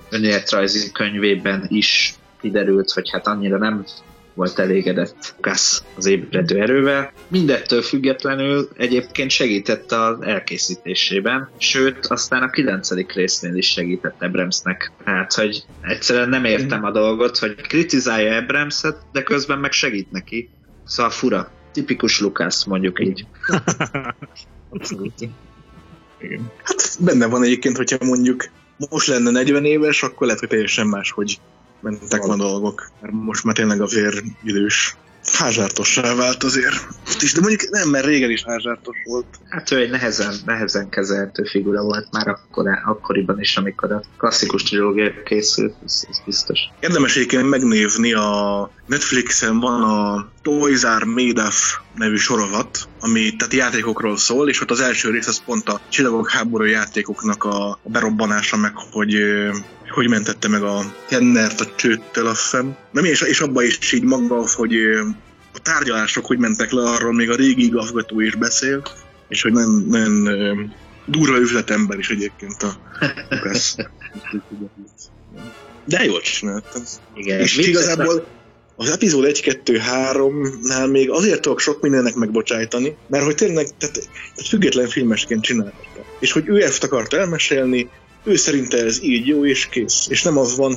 önéletrajzi könyvében is kiderült, hogy hát annyira nem volt elégedett Lucas az ébredő erővel. Mindettől függetlenül egyébként segített az elkészítésében, sőt, aztán a 9. résznél is segített Abramsnek. Hát, hogy egyszerűen nem értem a dolgot, hogy kritizálja Abramset, de közben meg segít neki. Szóval fura. Tipikus Lucas, mondjuk így. Abszolút. Igen. Hát benne van egyébként, hogyha mondjuk most lenne 40 éves, akkor lehet, hogy teljesen máshogy mentek van a dolgok. Most már tényleg azért idős. Házsártossá vált azért. De mondjuk nem, mert régen is házsártos volt. Hát ő egy nehezen kezelhető figura volt már akkoriban is, amikor a klasszikus trilógia készült, ez biztos. Érdemes egyébként megnézni, a Netflixen van a Toys Are Made Of nevű sorozat, ami tehát játékokról szól, és ott az első rész az pont a Csillagok háborúja játékoknak a berobbanása, meg hogy mentette meg a Kennert a csőttől, azt hiszem. Nem, és abban is így maga, hogy a tárgyalások hogy mentek le, arról még a régi igazgató is beszél, és hogy nem durva üzletember is egyébként a Lucas. De jól csináltam. Igen, és igazából az epizód 1-2-3-nál még azért tudok sok mindennek megbocsájtani, mert hogy tényleg tehát független filmesként csinálta. És hogy ő ezt akart elmesélni, ő szerinte ez így jó és kész. És nem az van,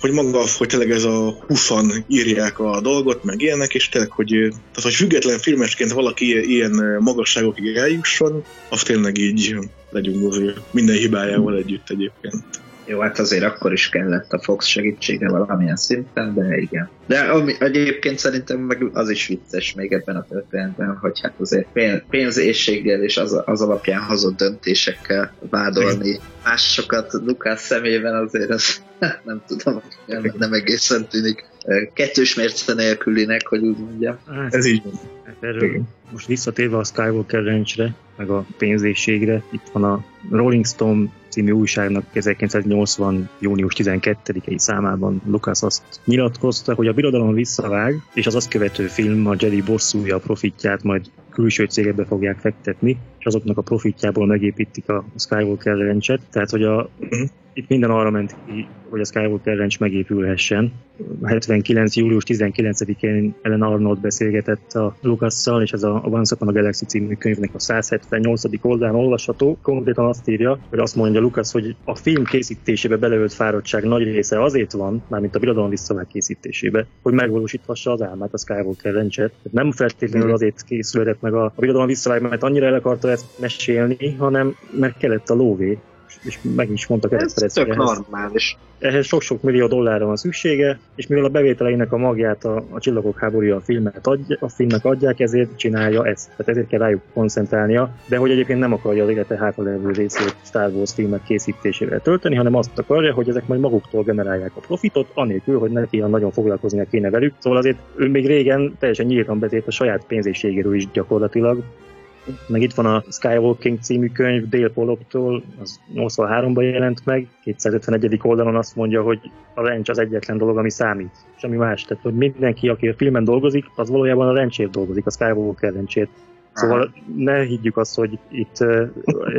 hogy maga, hogy tényleg ez a 20-an írják a dolgot, meg ilyenek, és tényleg, hogy független filmesként valaki ilyen magasságokig eljusson, az tényleg így legyungozó minden hibájával együtt egyébként. Jó, hát azért akkor is kellett a Fox segítsége valamilyen szinten, de igen. De egyébként szerintem meg az is vicces még ebben a történetben, hogy hát azért pénzészséggel és az alapján hozott döntésekkel vádolni másokat Lucas szemében, azért az nem tudom, nem egészen tűnik kettős mérce nélkülinek, hogy úgy mondjam. Ez így van. Most visszatérve a Skywalker Ranchre, meg a pénzészségre, itt van a Rolling Stone című újságnak 1980. június 12-i számában Lucas azt nyilatkozta, hogy a Birodalom visszavág, és az azt követő film, a Jedi bosszúja, a profitját majd külső cégekbe fogják fektetni, és azoknak a profitjából megépítik a Skywalker Ranchet, tehát hogy itt minden arra ment ki, hogy a Skywalker Ranch megépülhessen. 79. július 19-én Ellen Arnold beszélgetett a Lucasszal, és ez a Once Upon a Galaxy című könyvnek a 178. oldalán olvasható. Konkrétan azt írja, hogy azt mondja Lucas, hogy a film készítésébe beleölt fáradtság nagy része azért van, mármint a Birodalom visszavág készítésébe, hogy megvalósíthassa az álmát, a Skywalker Ranchet. Nem feltétlenül azért készülhetett meg a Birodalom visszavág, mert annyira el akarta ezt mesélni, hanem mert kellett a lóvé. És meg is mondtak ehhez sok-sok millió dollárra van szüksége, és mivel a bevételeinek a magját a Csillagok háborúja a filmnek adják, ezért csinálja ezt. Tehát ezért kell rájuk koncentrálnia, de hogy egyébként nem akarja az élete hátralevő részét Star Wars filmek készítésére tölteni, hanem azt akarja, hogy ezek majd maguktól generálják a profitot, anélkül, hogy neki nagyon foglalkoznia kéne velük. Szóval azért ő még régen teljesen nyíltan beszélt a saját pénzészségéről is gyakorlatilag. Meg itt van a Skywalking című könyv Dale Pollock-tól, az 83-ban jelent meg, 251. oldalon azt mondja, hogy a ranch az egyetlen dolog, ami számít, semmi más. Tehát, hogy mindenki, aki a filmen dolgozik, az valójában a ranchért dolgozik, a Skywalker ranchért. Szóval ne higgyük azt, hogy itt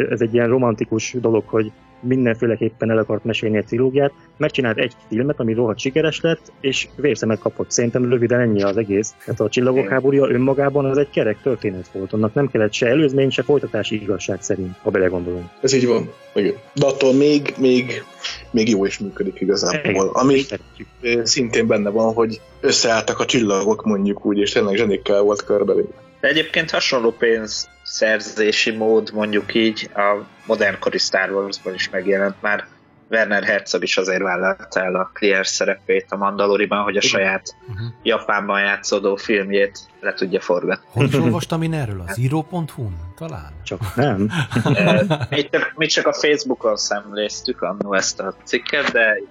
ez egy ilyen romantikus dolog, hogy mindenféleképpen el akart mesélni a trilógiát. Megcsinált egy filmet, ami rohadt sikeres lett, és vérszemet kapott. Szerintem röviden ennyi az egész. Hát a Csillagok háborúja önmagában az egy kerek történet volt. Annak nem kellett se előzmény, se folytatási igazság szerint, ha belegondolunk. Ez így van. De attól még jó is működik igazából. Ami szintén benne van, hogy összeálltak a csillagok, mondjuk úgy, és tényleg zsenikkel volt körbelébe. De egyébként hasonló pénzszerzési mód, mondjuk így, a modernkori Star Wars-ban is megjelent már. Werner Herzog is azért vállalta el a Clear szerepét a Mandaloriban, hogy a saját Japánban játszódó filmjét le tudja forgatni. Hogy olvastam én erről? Az író.hu-n talán? Csak nem. Mi csak a Facebookon szemléztük annó ezt a cikket, de...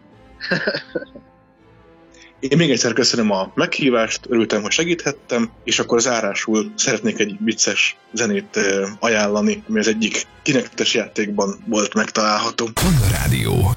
Én még egyszer köszönöm a meghívást, örültem, hogy segíthettem, és akkor zárásul szeretnék egy vicces zenét ajánlani, ami az egyik kinektes játékban volt megtalálható. Kondorádió.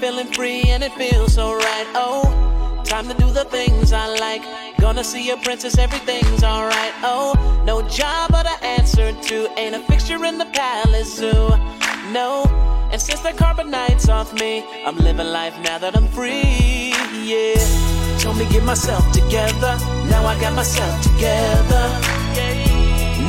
Feeling free and it feels so right. Oh, Time to do the things I like. Gonna see a princess, everything's alright. Oh, no job but I answer to. Ain't a fixture in the palace zoo. No, and since the carbonite's off me, I'm living life now that I'm free. Yeah, told me get myself together. Now I got myself together.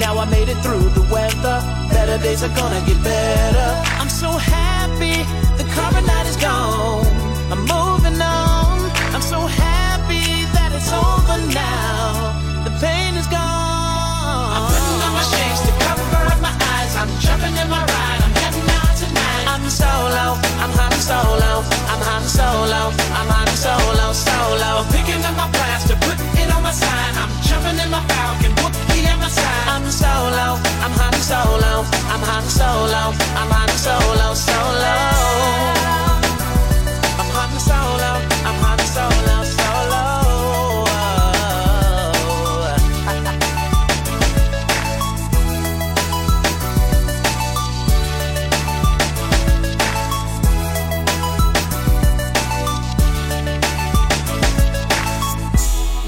Now I made it through the weather. Better days are gonna get better. I'm so happy the carbonite is gone. I'm moving on. I'm so happy that it's over now. The pain is gone. I'm putting on my shades to cover up my eyes. I'm jumping in my ride. I'm heading out tonight. I'm solo. I'm Han Solo. I'm Han Solo. I'm Han Solo. Solo. Picking up my plaster, putting it on my sign. I'm jumping in my Falcon, Wookiee at my side. I'm solo. I'm Han Solo. I'm Han Solo. I'm Han Solo. Solo. I'm on solo, solo.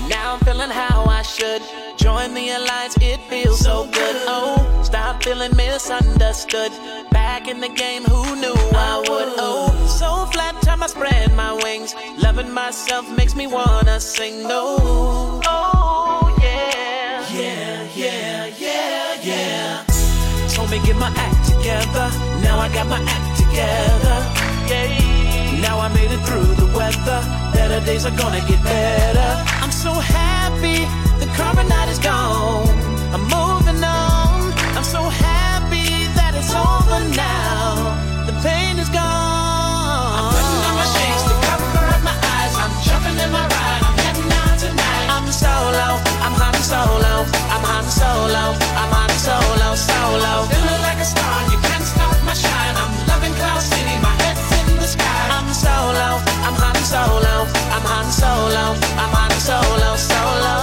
Now I'm feeling how I should. Join the alliance, it feels so good. Oh, stop feeling misunderstood. Back in the game, who knew I would? Oh, so flat time I spread my wings. Loving myself makes me wanna sing. Oh, oh yeah, yeah, yeah, yeah, yeah. Told me get my act together. Now I got my act together. Yeah. Now I made it through the weather. Better days are gonna get better. I'm so happy the carbonite is gone. I'm moving on. I'm so happy that it's over now. The pain is gone. I'm putting on my shades to cover up my eyes. I'm jumping in my ride. I'm heading out tonight. I'm solo. I'm Han Solo. I'm Han Solo. I'm Han Solo. Solo. Feeling like a star. You can't stop my shine. I'm loving Cloud City. My head's in the sky. I'm solo. I'm Han Solo. I'm Han Solo. I'm Han Solo. Solo.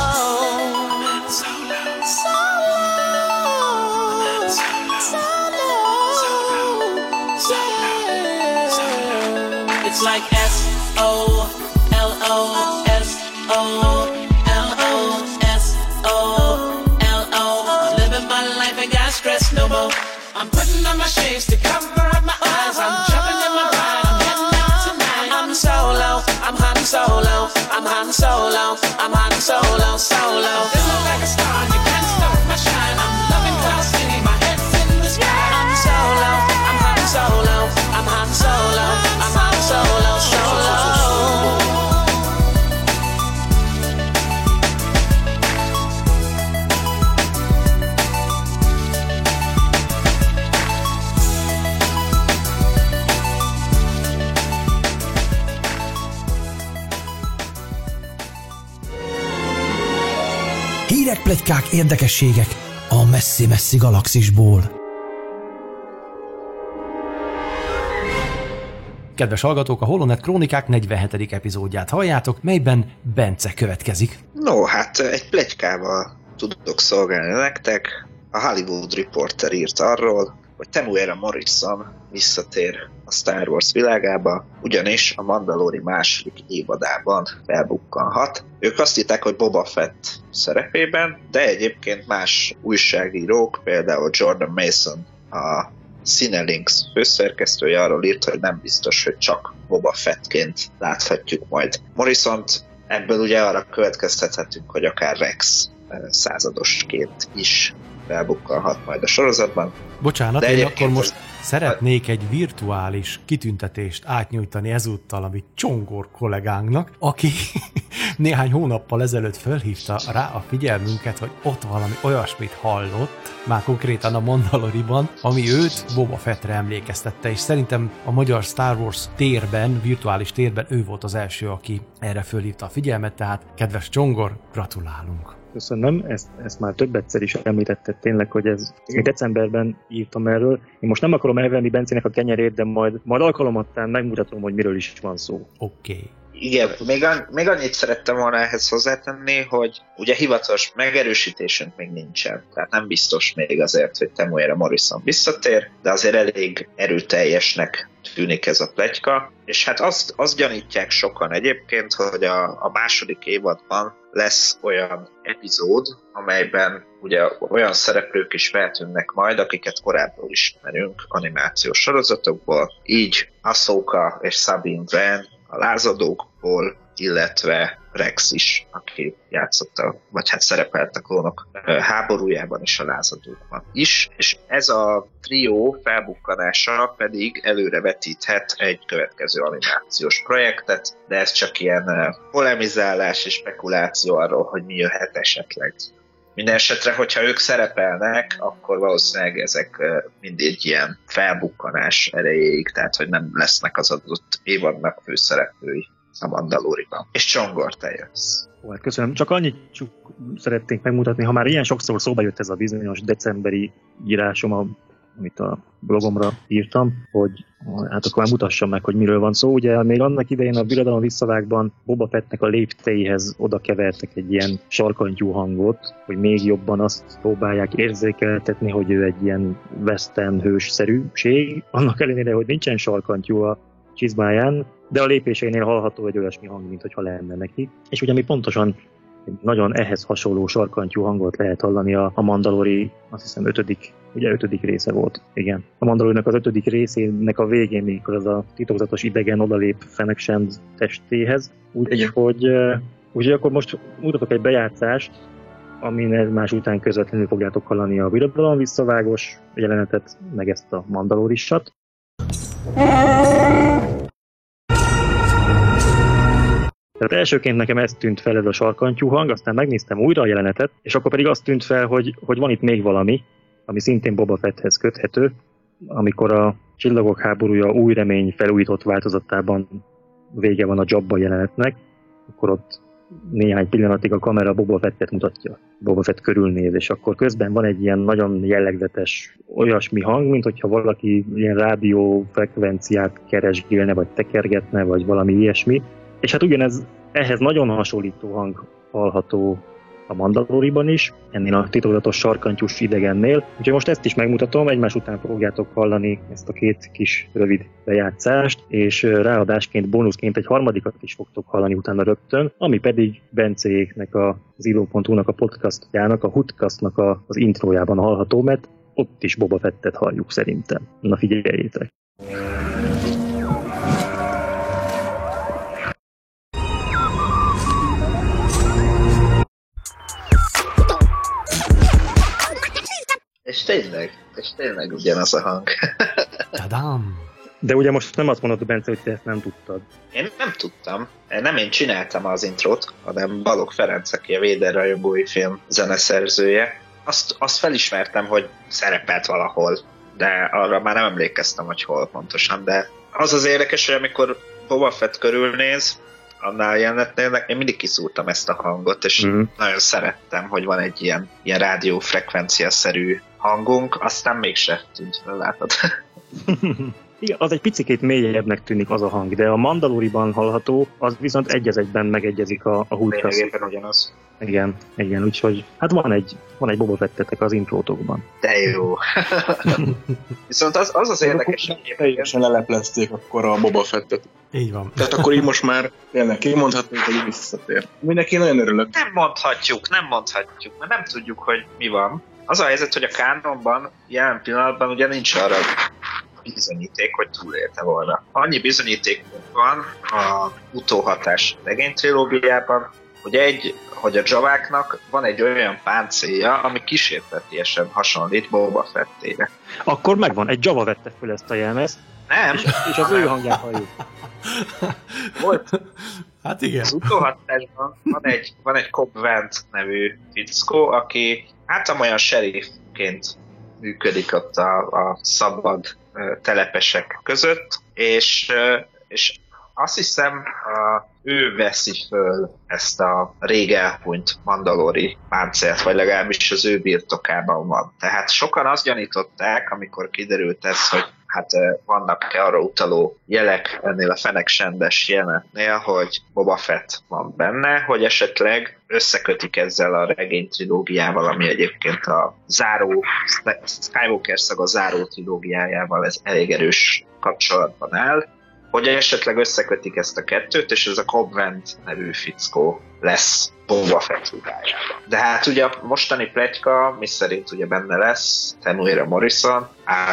It's like S-O-L-O, S-O-L-O, S-O-L-O. I'm living my life, ain't got stress no more. I'm putting on my shades to cover up my eyes. I'm jumping in my ride, I'm heading out tonight. I'm solo, I'm Han Solo, I'm Han Solo, I'm Han Solo, solo. Feeling like a star, you can't stop my shine. I'm loving Cloud City, my head's in the sky. I'm solo, I'm Han Solo, I'm Han Solo, I'm Han solo, solo. Hírek, pletykák, érdekességek a messzi-messzi galaxisból. Kedves hallgatók, a Holonet Krónikák 47. epizódját halljátok, melyben Bence következik. No, hát egy pletykával tudok szolgálni nektek. A Hollywood Reporter írt arról, hogy Temuera Morrison visszatér a Star Wars világába, ugyanis a Mandalori második évadában felbukkanhat. Ők azt hitták, hogy Boba Fett szerepében, de egyébként más újságírók, például Jordan Mason, a Cinelinks főszerkesztője arról írt, hogy nem biztos, hogy csak Boba Fettként láthatjuk majd Morrisont. Ebből ugye arra következtethetünk, hogy akár Rex századosként is felbukkanhat majd a sorozatban. Bocsánat, de én akkor most szeretnék egy virtuális kitüntetést átnyújtani ezúttal, amit Csongor kollégánknak, aki néhány hónappal ezelőtt fölhívta rá a figyelmünket, hogy ott valami olyasmit hallott, már konkrétan a Mandaloriban, ami őt Boba Fettre emlékeztette, és szerintem a magyar Star Wars térben, virtuális térben ő volt az első, aki erre fölhívta a figyelmet, tehát kedves Csongor, gratulálunk! Köszönöm, ezt már több egyszer is említetted tényleg, hogy ez decemberben írtam erről. Én most nem akarom elvenni Bencének a kenyerét, de majd alkalomattán megmutatom, hogy miről is van szó. Oké. Igen, még annyit szerettem volna ehhez hozzátenni, hogy ugye hivatalos megerősítésünk még nincsen, tehát nem biztos még azért, hogy Temuera Morrison visszatér, de azért elég erőteljesnek tűnik ez a pletyka, és hát azt gyanítják sokan egyébként, hogy a második évadban lesz olyan epizód, amelyben ugye olyan szereplők is feltűnnek majd, akiket korábban ismerünk animációs sorozatokból, így Ahsoka és Sabine Wren a Lázadókból, illetve Rex is, aki játszotta, vagy hát szerepelt a Klónok háborújában és a Lázadókban is, és ez a trió felbukkanása pedig előrevetíthet egy következő animációs projektet, de ez csak ilyen polemizálás és spekuláció arról, hogy mi jöhet esetleg. Mindenesetre, hogyha ők szerepelnek, akkor valószínűleg ezek mindig ilyen felbukkanás erejéig, tehát hogy nem lesznek az adott évadnak főszereplői a Mandaloriban. És Csongor, te jössz. Ó, hát köszönöm. Csak annyit szeretnénk megmutatni, ha már ilyen sokszor szóba jött ez a bizonyos decemberi írásom, amit a blogomra írtam, hogy hát akkor már mutassam meg, hogy miről van szó. Ugye még annak idején a Birodalom visszavágban Boba Fettnek a lépteihez oda kevertek egy ilyen sarkantyú hangot, hogy még jobban azt próbálják érzékeltetni, hogy ő egy ilyen western hősszerűség. Annak ellenére, hogy nincsen sarkantyú a csizmáján, de a lépéseinél hallható egy olyasmi hang, mint hogyha lenne neki. És ugye mi pontosan nagyon ehhez hasonló sarkantyú hangot lehet hallani a Mandalori, azt hiszem ötödik része volt, igen. A Mandalorinak az 5. részének a végén, mikor az a titokzatos idegen odalép Fennec Shand testéhez, úgyhogy akkor most mutatok egy bejátszást, amin más után közvetlenül fogjátok hallani a Birodalom visszavágos jelenetet, meg ezt a Mandalorissat. Tehát elsőként nekem ez tűnt fel, ez a sarkantyú hang, aztán megnéztem újra a jelenetet, és akkor pedig azt tűnt fel, hogy van itt még valami, ami szintén Boba Fetthez köthető, amikor a Csillagok háborúja új remény felújított változatában vége van a Jabba jelenetnek, akkor ott néhány pillanatig a kamera Boba Fettet mutatja. Boba Fett körülnéz, és akkor közben van egy ilyen nagyon jellegzetes olyasmi hang, mint hogyha valaki ilyen rádiófrekvenciát keresgélne, vagy tekergetne, vagy valami ilyesmi. És hát ugyanez, ehhez nagyon hasonlító hang hallható a Mandaloriban is, ennél a titokzatos sarkantyús idegennél. Úgyhogy most ezt is megmutatom, egymás után fogjátok hallani ezt a két kis rövid bejátszást, és ráadásként, bónuszként egy harmadikat is fogtok hallani utána rögtön, ami pedig Bencéknek az Iló.hu-nak a podcastjának, a Hutkastnak az intrójában hallható, mert ott is Boba Fettet halljuk szerintem. Na figyeljétek! És tényleg ugyanaz a hang. Tadám! De ugye most nem azt mondod, Bence, hogy te ezt nem tudtad. Én nem tudtam. Nem én csináltam az intrót, hanem Balogh Ferenc, aki a Vader rajongói film zeneszerzője. Azt felismertem, hogy szerepelt valahol, de arra már nem emlékeztem, hogy hol pontosan. De az érdekes, hogy amikor Boba Fett körülnéz, annál jelenetnél, én mindig kiszúrtam ezt a hangot, és nagyon szerettem, hogy van egy ilyen rádiófrekvenciaszerű hangunk, aztán mégse tűnt fel, látod. Igen, az egy picikét mélyebbnek tűnik az a hang, de a Mandaloriban hallható, az viszont egy az egyben megegyezik a Hulkhoz. Lényegében ugyanaz. Igen, úgyhogy hát van egy Boba Fettetek az intrótokban. De jó. Viszont az érdekes, hogy teljesen leleplezték akkor a Boba Fettet. Így van. Tehát akkor így most már tényleg kimondhatjuk, hogy visszatér. Mindenki nagyon örülök. Nem mondhatjuk, mert nem tudjuk, hogy mi van. Az a helyzet, hogy a kánonban jelen pillanatban ugye nincs arra bizonyíték, hogy túlélte volna. Annyi bizonyíték van a utóhatás regénytrilógiában, hogy a Javáknak van egy olyan páncélja, ami kísértetiesen hasonlít Boba Fettére. Akkor megvan, egy Java vette föl ezt a jelmezt. Nem. És az ő hangját halljuk. Volt. Hát igen. Az utóhatásban van egy Cobb Vent nevű fickó, aki hát amolyan sheriffként működik ott a szabad telepesek között, és azt hiszem, ő veszi föl ezt a rég elhunyt mandalori páncélt, vagy legalábbis az ő birtokában van. Tehát sokan azt gyanították, amikor kiderült ez, hogy hát vannak arra utaló jelek ennél a feneksendes jelenetnél, hogy Boba Fett van benne, hogy esetleg összekötik ezzel a regény trilógiával, ami egyébként a záró, Skywalker szaga záró trilógiájával ez elég erős kapcsolatban áll, hogy esetleg összekötik ezt a kettőt, és ez a Cobvent nevű fickó lesz Boba Fett ruhájában. De hát ugye a mostani pletyka, miszerint ugye benne lesz Temuera Morrison,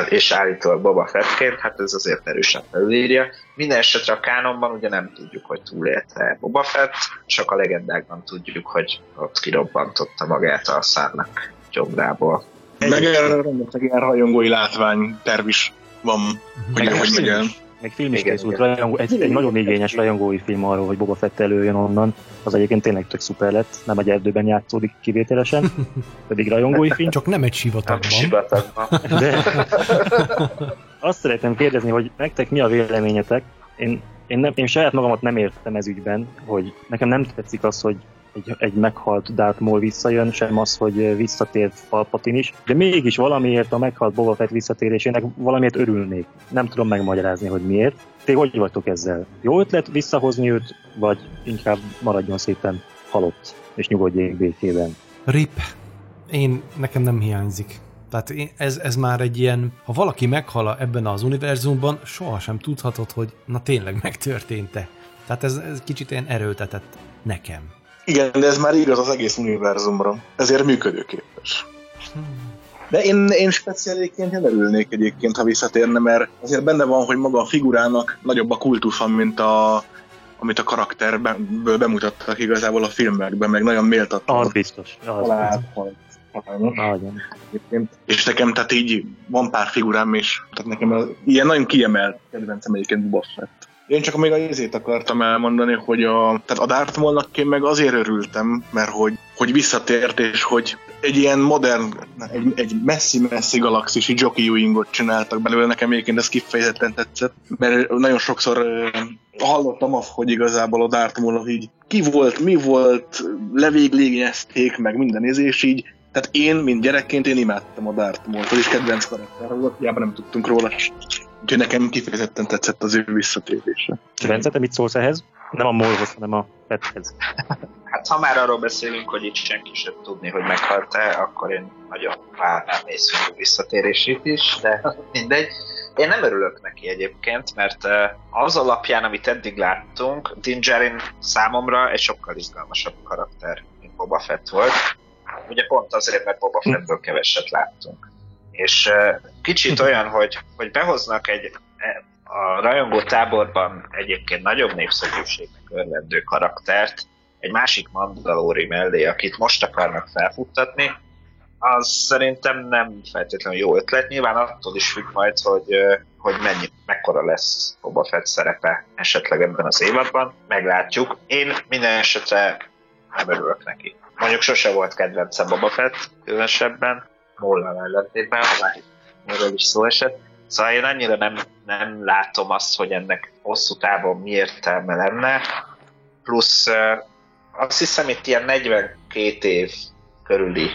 és állítólag Boba Fettként, hát ez azért erősen felülírja. Minden esetre a kánonban ugye nem tudjuk, hogy túlélte Boba Fett, csak a legendákban tudjuk, hogy ott kirobbantotta magát a szárnak gyomrából. Meg rengeteg ilyen rajongói látvány terv is van, hogy megyen. Meg film is készült, egy nagyon igényes rajongói film arról, hogy Boba Fett előjön onnan, az egyébként tényleg tök szuper lett, nem egy erdőben játszódik kivételesen, pedig rajongói film. Csak nem egy sivatagban. De azt szeretném kérdezni, hogy nektek mi a véleményetek? Én saját magamat nem értem ez ügyben, hogy nekem nem tetszik az, hogy egy meghalt Darth Maul visszajön, sem az, hogy visszatért Palpatine is, de mégis valamiért a meghalt Boba Fett visszatérésének valamiért örülnék. Nem tudom megmagyarázni, hogy miért. Ti hogy vagytok ezzel? Jó ötlet visszahozni őt, vagy inkább maradjon szépen halott, és nyugodjék békében? RIP. Nekem nem hiányzik. Tehát ez már egy ilyen, ha valaki meghal ebben az univerzumban, sohasem tudhatod, hogy na tényleg megtörtént-e. Tehát ez kicsit ilyen erőltetett nekem. Igen, de ez már igaz az egész univerzumra. Ezért működőképes. De én speciáléként nem örülnék egyébként, ha visszatérne, mert azért benne van, hogy maga a figurának nagyobb a kultusza, mint amit a karakterből bemutattak igazából a filmekben, meg nagyon méltatnak. És nekem tehát így van pár figurám is, tehát nekem ilyen nagyon kiemelt kedvencem egyébként Boba Fett. Én csak még azért akartam elmondani, hogy tehát a Darth Maulnak én meg azért örültem, mert hogy visszatért, és hogy egy ilyen modern, egy messzi-messzi galaxisi Jockey Ewingot csináltak belőle, nekem egyébként ez kifejezetten tetszett, mert nagyon sokszor hallottam azt, hogy igazából a Darth Maul így ki volt, mi volt, levéglényezték, meg minden és így. Tehát én, mint gyerekként, én imádtam a Darth Maul-tól, és kedvenc karakter volt, hiába nem tudtunk róla. Úgyhogy nekem kifejezetten tetszett az ő visszatérése. Bence, te mit szólsz ehhez? Nem a Maulhoz, hanem a Fetthez. Hát ha már arról beszélünk, hogy itt senki sem tudni, hogy meghalt-e, akkor én nagyon várnám észre visszatérését is, de mindegy. Én nem örülök neki egyébként, mert az alapján, amit eddig láttunk, Din Djarin számomra egy sokkal izgalmasabb karakter, mint Boba Fett volt. Ugye pont azért, mert Boba Fettből keveset láttunk. És kicsit olyan, hogy behoznak a rajongó táborban egyébként nagyobb népszerűségnek örvendő karaktert, egy másik Mandalori mellé, akit most akarnak felfuttatni, az szerintem nem feltétlenül jó ötlet. Nyilván attól is függ majd, hogy mekkora lesz Boba Fett szerepe esetleg ebben az évadban. Meglátjuk. Én minden esetre nem örülök neki. Mondjuk sose volt kedvencem Boba Fett, különösebben. Mollal ellentétben, erről is szó esett. Szóval én annyira nem látom azt, hogy ennek hosszú távon mi értelme lenne. Plusz azt hiszem, itt ilyen 42 év körüli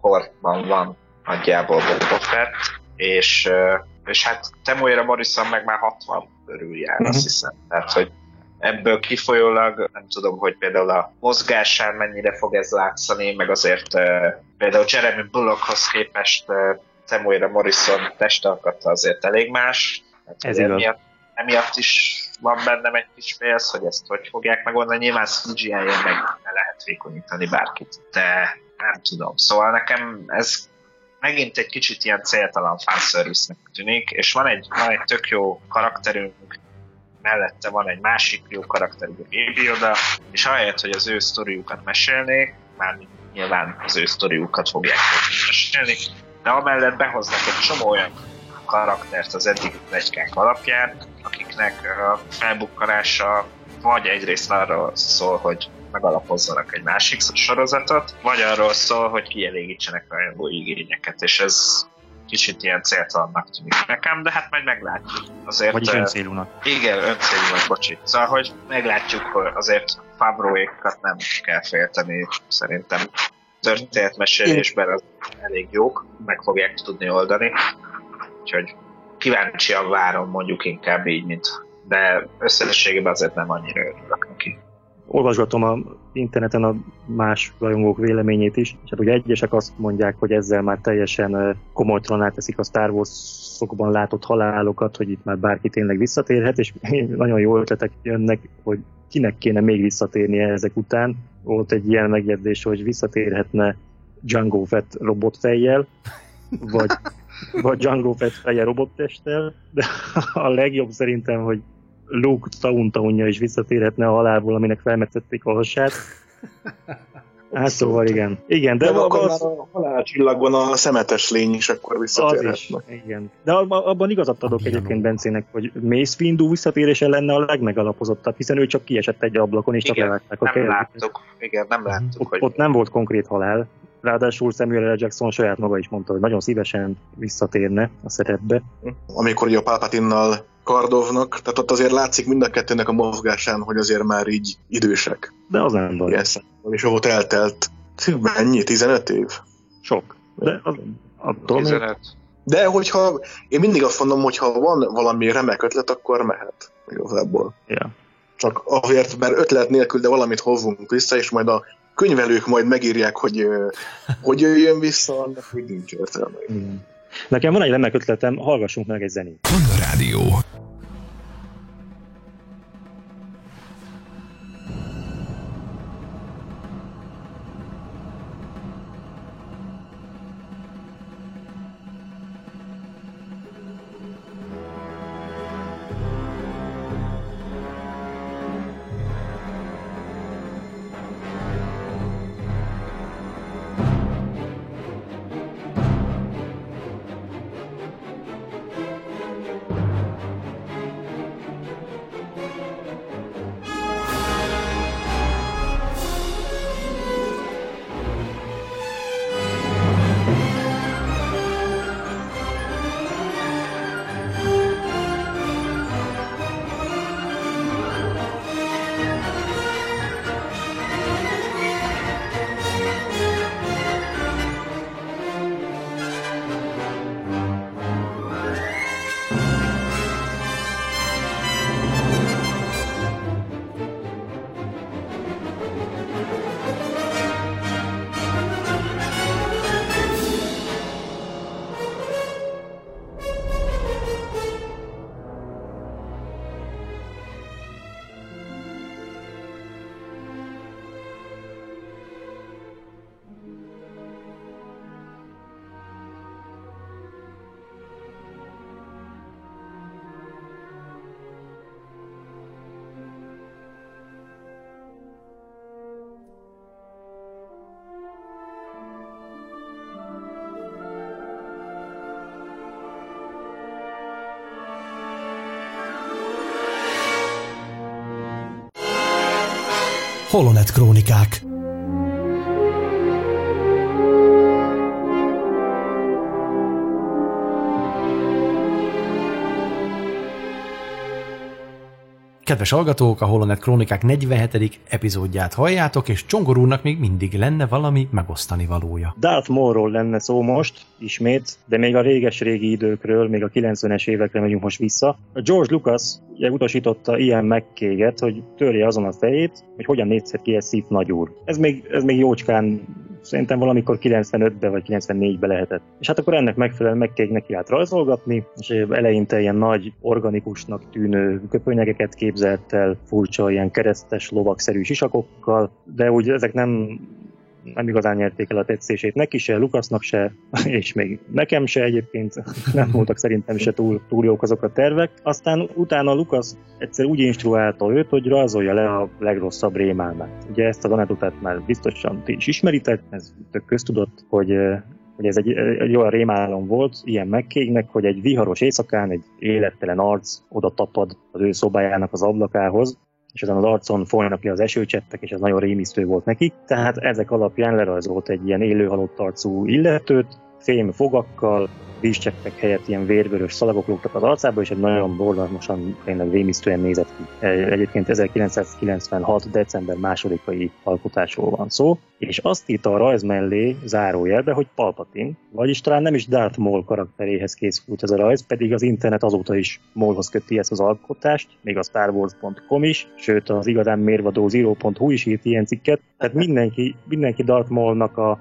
korban van nagyjából Boba Fett, és hát Temuera Morrison meg már 60 körül jár, azt hiszem. Tehát, hogy ebből kifolyólag nem tudom, hogy például a mozgásán mennyire fog ez látszani, meg azért például Jeremy Bullockhoz képest Temuera Morrison testalkata azért elég más. Hát ez emiatt is van bennem egy kis félsz, hogy ezt hogy fogják megoldani. Nyilván CGI-en meg lehet vékonyítani bárkit, de nem tudom. Szóval nekem ez megint egy kicsit ilyen céltalan fanservice-nek tűnik, és van egy tök jó karakterünk, mellette van egy másik jó karakter, a Yoda, és ahelyett, hogy az ő sztoriukat mesélnék, már nyilván az ő sztoriukat fogják mesélni, de amellett behoznak egy csomó olyan karaktert az eddigi pletykák alapján, akiknek a felbukkanása vagy egyrészt arról szól, hogy megalapozzanak egy másik sorozatot, vagy arról szól, hogy kielégítsenek rajongó igényeket, és ez kicsit ilyen céltalannak tűnik nekem, de hát majd meglátjuk. Azért, vagyis öncélúnak. Igen, öncélúnak, bocsi. Szóval, hogy meglátjuk, hogy azért Favreau-ékat nem kell félteni, szerintem történetmesélésben az elég jók, meg fogják tudni oldani. Úgyhogy kíváncsian várom, mondjuk inkább így, mint... De összességében azért nem annyira örülök neki. Olvasgatom a interneten a más rajongók véleményét is, és hát ugye egyesek azt mondják, hogy ezzel már teljesen komolytalanná teszik a Star Wars-okban látott halálokat, hogy itt már bárki tényleg visszatérhet, és nagyon jó ötletek jönnek, hogy kinek kéne még visszatérnie ezek után. Volt egy ilyen megjegyzés, hogy visszatérhetne Django Fett robotfejjel, vagy Django Fett feje robottesttel, de a legjobb szerintem, hogy Luke tauntaunja is visszatérhetne a halálból, aminek felmetszették a hasát. Hát szóval igen. Igen, de akkor az... a halálcsillagban a szemetes lény is akkor visszatérhetne. Igen. De abban igazat adok egyébként Bencének, hogy Mace Windu visszatérése lenne a legmegalapozottabb, hiszen ő csak kiesett egy ablakon, és igen, csak levágták a kérdést. Igen, nem láttuk. Hogy... Ott nem volt konkrét halál. Ráadásul Samuel L. Jackson saját maga is mondta, hogy nagyon szívesen visszatérne a szerepbe. Amikor ugye a Palpatine-nal Kardovnak, tehát ott azért látszik mind a kettőnek a mozgásán, hogy azért már így idősek. De az nem baj. Yes. És ott eltelt, mennyi? 15 év? Sok. De attól 15. De hogyha, én mindig azt mondom, hogyha van valami remek ötlet, akkor mehet. Igazából. Yeah. Csak azért, mert ötlet nélkül, de valamit hozzunk vissza, és majd a könyvelők majd megírják, hogy jöjjön vissza, annak úgy nincs értelme. Mm. Nekem van egy remek ötletem, hallgassunk meg egy zenét. Kondorádió. Holonet Krónikák. Kedves hallgatók, a Holonet Krónikák 47. epizódját halljátok, és Csongor úrnak még mindig lenne valami megosztani valója. Darth Maulról lenne szó most, ismét, de még a réges-régi időkről, még a 90-es évekre megyünk most vissza. A George Lucas ugye utasította Ian McKagan-t, hogy törje azon a fejét, hogy hogyan nézhet ki ez Sith nagyúr. Ez még jócskán, szerintem valamikor 95-ben vagy 94-ben lehetett. És hát akkor ennek megfelelően McKagan kiállt rajzolgatni, és eleinte ilyen nagy, organikusnak tűnő köpönyegeket képzelt el, furcsa ilyen keresztes, lovakszerű sisakokkal, de úgy ezek nem igazán nyerték el a tetszését neki se, Lucasnak se, és még nekem se egyébként, nem voltak szerintem se túl jók azok a tervek. Aztán utána Lucas egyszer úgy instruálta őt, hogy rajzolja le a legrosszabb rémálmát. Ugye ezt a anekdotát már biztosan ti is ismeritek, ez tök köztudott, hogy ez egy olyan rémálom volt Ian McKagannek, hogy egy viharos éjszakán egy élettelen arc oda tapad az ő szobájának az ablakához, és ezen az arcon folynak ki az esőcseppek, és ez nagyon rémisztő volt nekik. Tehát ezek alapján lerajzolt egy ilyen élő halott arcú illetőt, fém fogakkal, vízcseppek helyett ilyen vérvörös szalagok lógtak az arcába, és egy nagyon borzalmasan, tényleg rémisztően nézett ki. Egyébként 1996. december 2-ai alkotásról van szó, és azt írta a rajz mellé zárójelbe, hogy Palpatine, vagyis talán nem is Darth Maul karakteréhez készült ez a rajz, pedig az internet azóta is Maulhoz köti ezt az alkotást, még a starwars.com is, sőt az igazán mérvadó Zero.hu is írt ilyen cikket, tehát mindenki Darth Maulnak a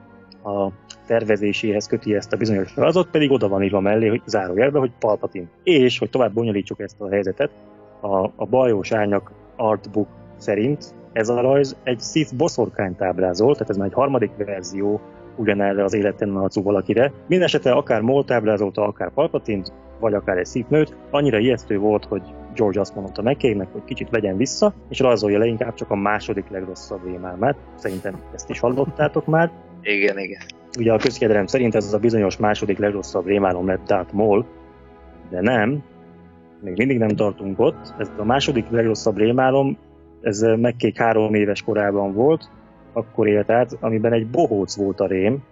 tervezéséhez köti ezt a bizonyos rajzot, pedig oda van írva mellé, hogy zárójelben, hogy Palpatine. És, hogy tovább bonyolítsuk ezt a helyzetet, a Bajós Árnyak artbook szerint ez a rajz egy Sith boszorkányt ábrázol, tehát ez már egy harmadik verzió ugyanerre az életen arcú valakire. Mindenesetre akár Mault ábrázolta, akár Palpatint, vagy akár egy Sith nőt, annyira ijesztő volt, hogy George azt mondta McKay-nek, hogy kicsit vegyen vissza, és rajzolja le inkább csak a második legrosszabb rémálmát. Szerintem ezt is hallottátok már. Igen, igen. Ugye a közkedelem szerint ez az a bizonyos második legrosszabb rémálom lett Darth Maul, de nem, még mindig nem tartunk ott. Ez a második legrosszabb rémálom, ez McKay 3 éves korában volt, akkor élt át, amiben egy bohóc volt a rém,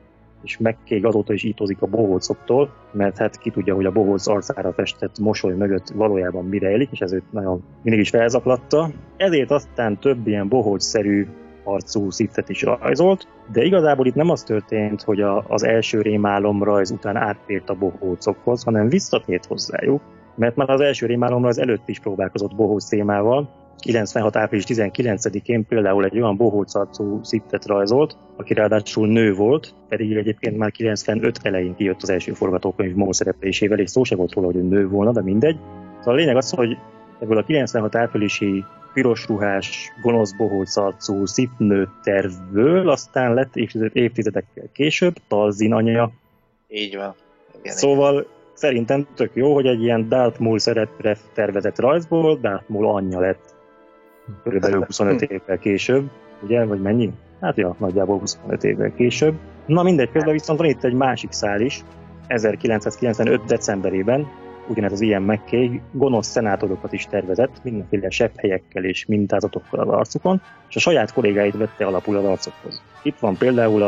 és McKay azóta is ítózik a bohócoktól, mert hát ki tudja, hogy a bohóc arcára festett mosoly mögött valójában mi rejlik, és ez őt nagyon mindig is felzaklatta. Ezért aztán több ilyen bohócszerű arcú szittet is rajzolt, de igazából itt nem az történt, hogy az első rémálom rajz után áttért a bohócokhoz, hanem visszatért hozzájuk, mert már az első rémálom rajz előtt is próbálkozott bohóc témával. 96. április 19-én például egy olyan bohóc arcú szittet rajzolt, aki ráadásul nő volt, pedig egyébként már 95 elején kijött az első forgatókönyv Maul szereplésével, és szó se volt róla, hogy ő nő volna, de mindegy. Szóval a lényeg az, hogy ebből a 96 áprilisi piros ruhás, gonosz bohóc arcú Sith nő tervből aztán lett évtizedekkel később Talzin anyja. Így van. Igen, szóval igen. Szerintem tök jó, hogy egy ilyen Darth Maul szerepre tervezett rajzból Darth Maul anyja lett körülbelül 25 évvel később, ugye, vagy mennyi? Hát ja, nagyjából 25 évvel később. Na mindegy, közben viszont van itt egy másik szál is, 1995. decemberében, ugyanez az Ian McKay gonosz szenátorokat is tervezett, mindenféle sebhelyekkel és mintázatokkal az arcukon, és a saját kollégáit vette alapul az arcokhoz. Itt van például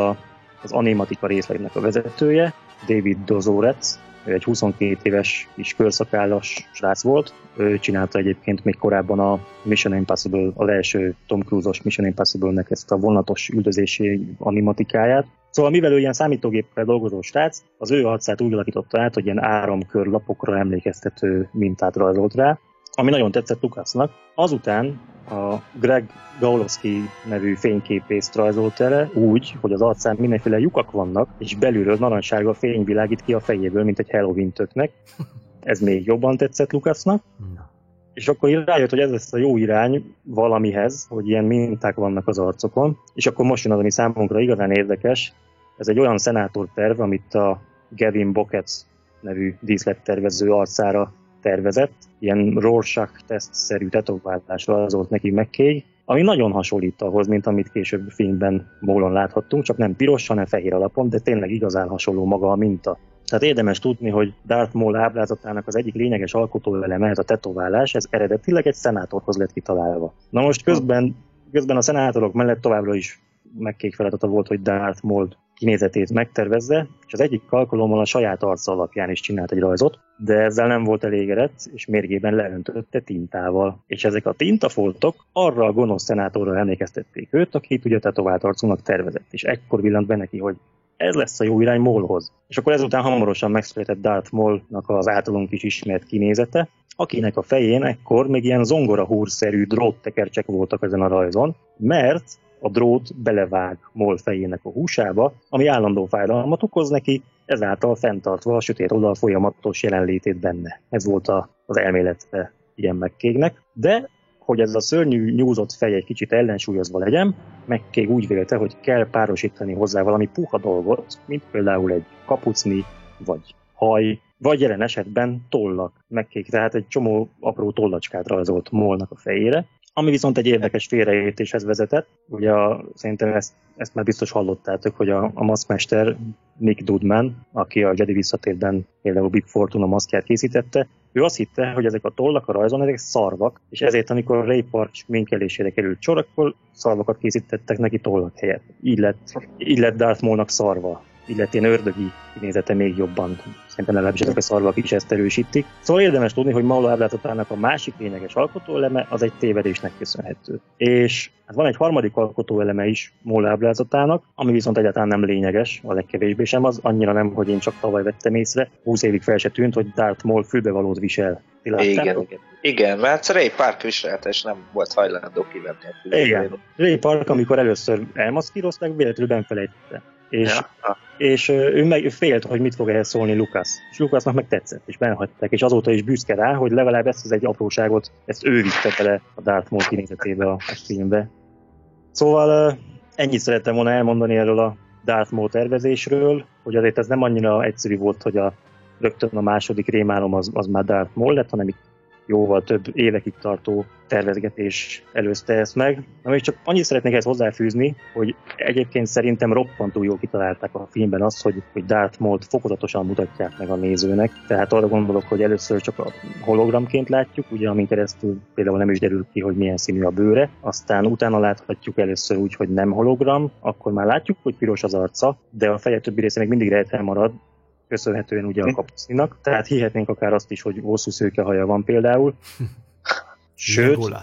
az animatika részlegnek a vezetője, David Dozorec, ő egy 22 éves kis körszakállas srác volt, ő csinálta egyébként még korábban a Mission Impossible, az első Tom Cruise-os Mission Impossible-nek ezt a vonatos üldözési animatikáját. Szóval mivel ő ilyen számítógéppel dolgozó srác, az ő arcát úgy alakította át, hogy ilyen áramkör lapokra emlékeztető mintát rajzolt rá, ami nagyon tetszett Lucasnak. Azután a Greg Gawlowski nevű fényképészt rajzolt el úgy, hogy az arcán mindenféle lyukak vannak, és belülről narancssárga fény világít ki a fejéből, mint egy Halloween-töknek. Ez még jobban tetszett Lucasnak. És akkor rájött, hogy ez lesz a jó irány valamihez, hogy ilyen minták vannak az arcokon. És akkor most jön az, ami számunkra igazán érdekes. Ez egy olyan szenátor terv, amit a Gavin Bocquet nevű díszlettervező arcára tervezett, ilyen Rorschach-teszt-szerű tetoválásra rajzolt neki McKay, ami nagyon hasonlít ahhoz, mint amit később filmben Maulon láthattunk, csak nem piros, hanem fehér alapon, de tényleg igazán hasonló maga a minta. Tehát érdemes tudni, hogy Darth Maul ábrázatának az egyik lényeges alkotóeleme, ez a tetoválás, ez eredetileg egy szenátorhoz lett kitalálva. Na most közben a szenátorok mellett továbbra is McKay feladata volt, hogy Darth Maul kinézetét megtervezze, és az egyik alkalommal a saját arca alapján is csinált egy rajzot, de ezzel nem volt elégedett, és mérgében leöntötte tintával. És ezek a tintafoltok arra a gonosz szenátorra emlékeztették őt, akit ugye tetovált arcúnak tervezett, és ekkor villant be neki, hogy ez lesz a jó irány Maulhoz. És akkor ezután hamarosan megszületett Darth Maulnak az általunk is ismert kinézete, akinek a fején ekkor még ilyen zongorahúrszerű dróttekercsek voltak ezen a rajzon, mert a drót belevág Maul fejének a húsába, ami állandó fájdalmat okoz neki, ezáltal fenntartva a sötét oldal folyamatos jelenlétét benne. Ez volt az elmélete ilyen McKaynek. De, hogy ez a szörnyű nyúzott fej egy kicsit ellensúlyozva legyen, McKay úgy vélte, hogy kell párosítani hozzá valami puha dolgot, mint például egy kapucni, vagy haj, vagy jelen esetben tollak. McKay tehát egy csomó apró tollacskát rajzolt Maulnak a fejére, ami viszont egy érdekes félreértéshez vezetett. Ugye szerintem ezt már biztos hallottátok, hogy a maszkmester Nick Dudman, aki a Jedi visszatérben például Big Fortuna maszkját készítette, ő azt hitte, hogy ezek a tollak a rajzon, ezek szarvak, és ezért, amikor a Ray Park sminkelésére került sor, akkor szarvakat készítettek neki tollak helyett. Így lett Darth Maulnak szarva illetén ördögi nézete még jobban. Szerintem legalábbis a szarvak is ezt erősítik. Szóval érdemes tudni, hogy Maul ábrázatának a másik lényeges alkotóeleme az egy tévedésnek köszönhető. És hát van egy harmadik alkotóeleme is Maul ábrázatának, ami viszont egyáltalán nem lényeges, a legkevésbé sem az, annyira nem, hogy én csak tavaly vettem észre, 20 évig fel se tűnt, hogy Darth Maul fülbevalót visel. Igen, mert Ray Park viselte, és nem volt hajlandó kivenni. Igen, Ray Park, amikor először elmaszkírozták, véletlenül benfelejtette. És ő meg félt, hogy mit fog ehhez szólni Lucas. És Lucasnak meg tetszett, és benhagyták, és azóta is büszke rá, hogy legalább ezt az egy apróságot, ezt ő vitte bele a Darth Maul kinézetébe a filmbe. Szóval ennyit szerettem volna elmondani erről a Darth Maul tervezésről, hogy azért ez nem annyira egyszerű volt, hogy rögtön a második rémálom az már Darth Maul lett, hanem itt jóval több évekig tartó tervezgetés előzte ezt meg. Na még csak annyit szeretnék ezt hozzáfűzni, hogy egyébként szerintem roppantú jól kitalálták a filmben azt, hogy Darth Maul-t fokozatosan mutatják meg a nézőnek. Tehát arra gondolok, hogy először csak a hologramként látjuk, ugye, amin keresztül például nem is derül ki, hogy milyen színű a bőre, aztán utána láthatjuk először úgy, hogy nem hologram, akkor már látjuk, hogy piros az arca, de a feje többi része még mindig rejtve marad, köszönhetően ugye a kapucinak, tehát hihetnénk akár azt is, hogy hosszú szőke haja van például. Sőt,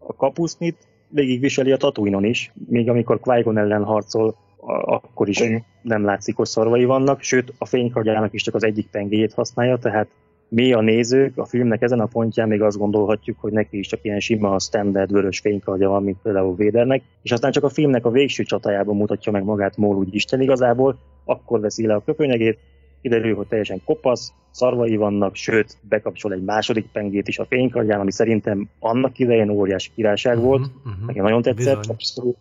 a kapucnit végigviseli a Tatooine-on is, még amikor Qui-Gon ellen harcol, akkor is nem látszik, hogy szarvai vannak, sőt a fénykagyának is csak az egyik pengéjét használja, tehát mi a nézők a filmnek ezen a pontján még azt gondolhatjuk, hogy neki is csak ilyen sima, standard vörös fénykardja van, mint például Vadernek, és aztán csak a filmnek a végső csatájában mutatja meg magát Maul úgy Isten igazából, akkor veszi le a köpönyegét, kiderül, hogy teljesen kopasz, szarvai vannak, sőt, bekapcsol egy második pengét is a fénykardján, ami szerintem annak idején óriási királyság volt, nekem nagyon tetszett, abszolút.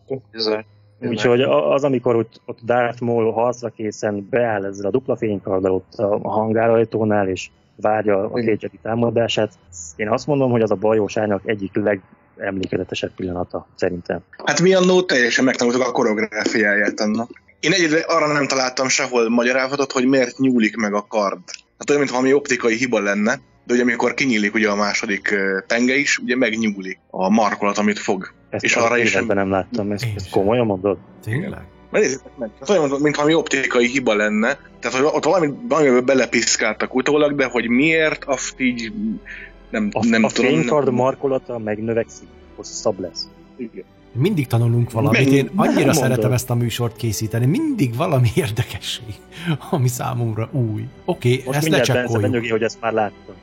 Úgyhogy az, amikor ott Darth Maul harcra készen beáll ezzel a dupla fénykarddal ott a hangárajtónál, és várja a két Jedi támadását, én azt mondom, hogy az a bajosánynak egyik legemlékezetesebb pillanata, szerintem. Hát mi annó teljesen megtanultuk a koreográfiáját annak. Én egyedül arra nem találtam sehol magyarázatot, hogy miért nyúlik meg a kard. Hát olyan, mintha valami optikai hiba lenne, de ugye amikor kinyílik ugye a második penge is, ugye megnyúlik a markolat, amit fog. Ezt és arra is nem láttam, ezt komolyan mondod? Tényleg? Nézzétek meg. Hát olyan, mintha valami optikai hiba lenne, tehát hogy ott valamiben belepiszkáltak utólag, de hogy miért, azt így nem tudom. A fénykard markolata megnövekszik, hosszabb lesz. Igen. Mindig tanulunk valamit, én annyira szeretem ezt a műsort készíteni, mindig valami érdekesség, ami számomra új. Oké, ezt lecsekkoljuk. Most mindjárt hogy ezt már láttam.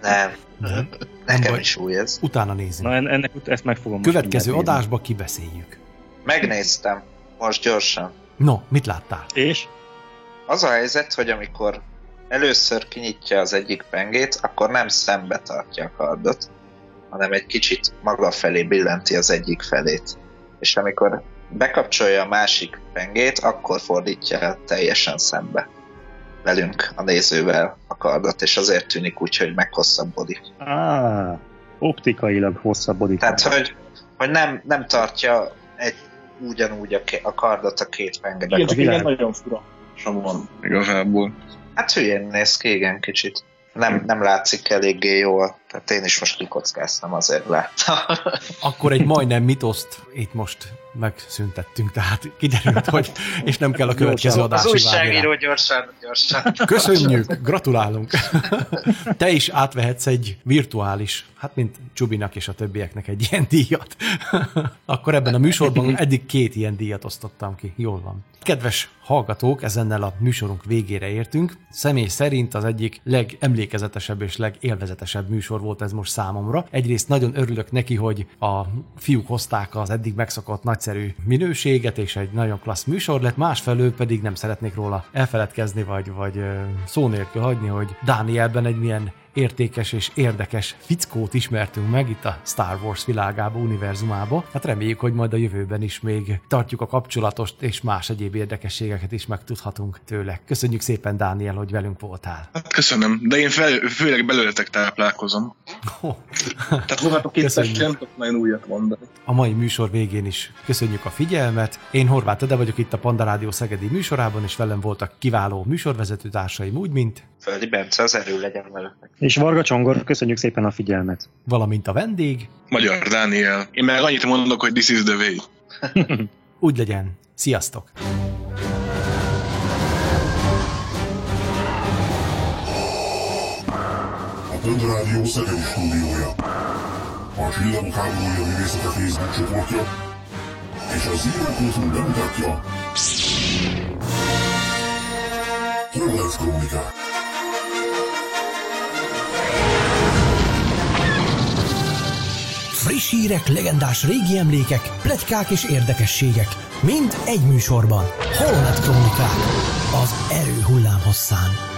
Nem. Nekem is új ez. Utána nézzünk. Na, ezt meg fogom következő adásba kibeszéljük. Megnéztem, most gyorsan. No, mit láttál? És? Az a helyzet, hogy amikor először kinyitja az egyik pengét, akkor nem szembe tartja a kardot, hanem egy kicsit maga felé billenti az egyik felét. És amikor bekapcsolja a másik pengét, akkor fordítja teljesen szembe velünk, a nézővel a kardot, és azért tűnik úgy, hogy meghosszabbodik. Optikailag hosszabbodik. Tehát, hogy nem tartja ugyanúgy a kardot a két pengedek. Igen, csak igen, nagyon fura. Van igazából. Hát hülyén néz ki, igen, kicsit. Nem látszik eléggé jól, tehát én is most kikockáztam, azért láttam. Akkor egy majdnem mitoszt itt most megszüntettünk, tehát kiderült, hogy és nem kell a következő adási vágjára. Az újságíró gyorsan. Köszönjük, gratulálunk. Te is átvehetsz egy virtuális, hát mint Csubinak és a többieknek egy ilyen díjat. Akkor ebben a műsorban eddig 2 ilyen díjat osztottam ki, jól van. Kedves hallgatók, ezennel a műsorunk végére értünk. Személy szerint az egyik legemlékezetesebb és legélvezetesebb műsor volt ez most számomra. Egyrészt nagyon örülök neki, hogy a fiúk hozták az eddig megszokott nagyszerű minőséget, és egy nagyon klassz műsor lett, másfelől pedig nem szeretnék róla elfeledkezni, vagy szó nélkül hagyni, hogy Dánielben egy milyen értékes és érdekes fickót ismertünk meg itt a Star Wars világába, univerzumába. Hát reméljük, hogy majd a jövőben is még tartjuk a kapcsolatost, és más egyéb érdekességeket is megtudhatunk tőle. Köszönjük szépen, Dániel, hogy velünk voltál. Hát köszönöm, de én főleg belőletek táplálkozom. Tehát Horváth Edének nem tudok nagyon újat mondani. A mai műsor végén is köszönjük a figyelmet. Én Horváth Ede vagyok itt a Panda Rádió szegedi műsorában, és velem voltak kiváló műsorvezető társaim, úgy mint Földi Bence, az erő legyen veletek. És Varga Csongor, köszönjük szépen a figyelmet. Valamint a vendég, Magyar Dániel. Én meg annyit mondok, hogy this is the way. Úgy legyen. Sziasztok! Kondorádió Szegeus stúdiója, a Csillagok háborúja művészete Facebook csoportja, és az írvakultúr bemutatja Holonet Krónikák. Friss hírek, legendás régi emlékek, pletykák és érdekességek, mind egy műsorban. Holonet Krónikák, az erő hullámhosszán.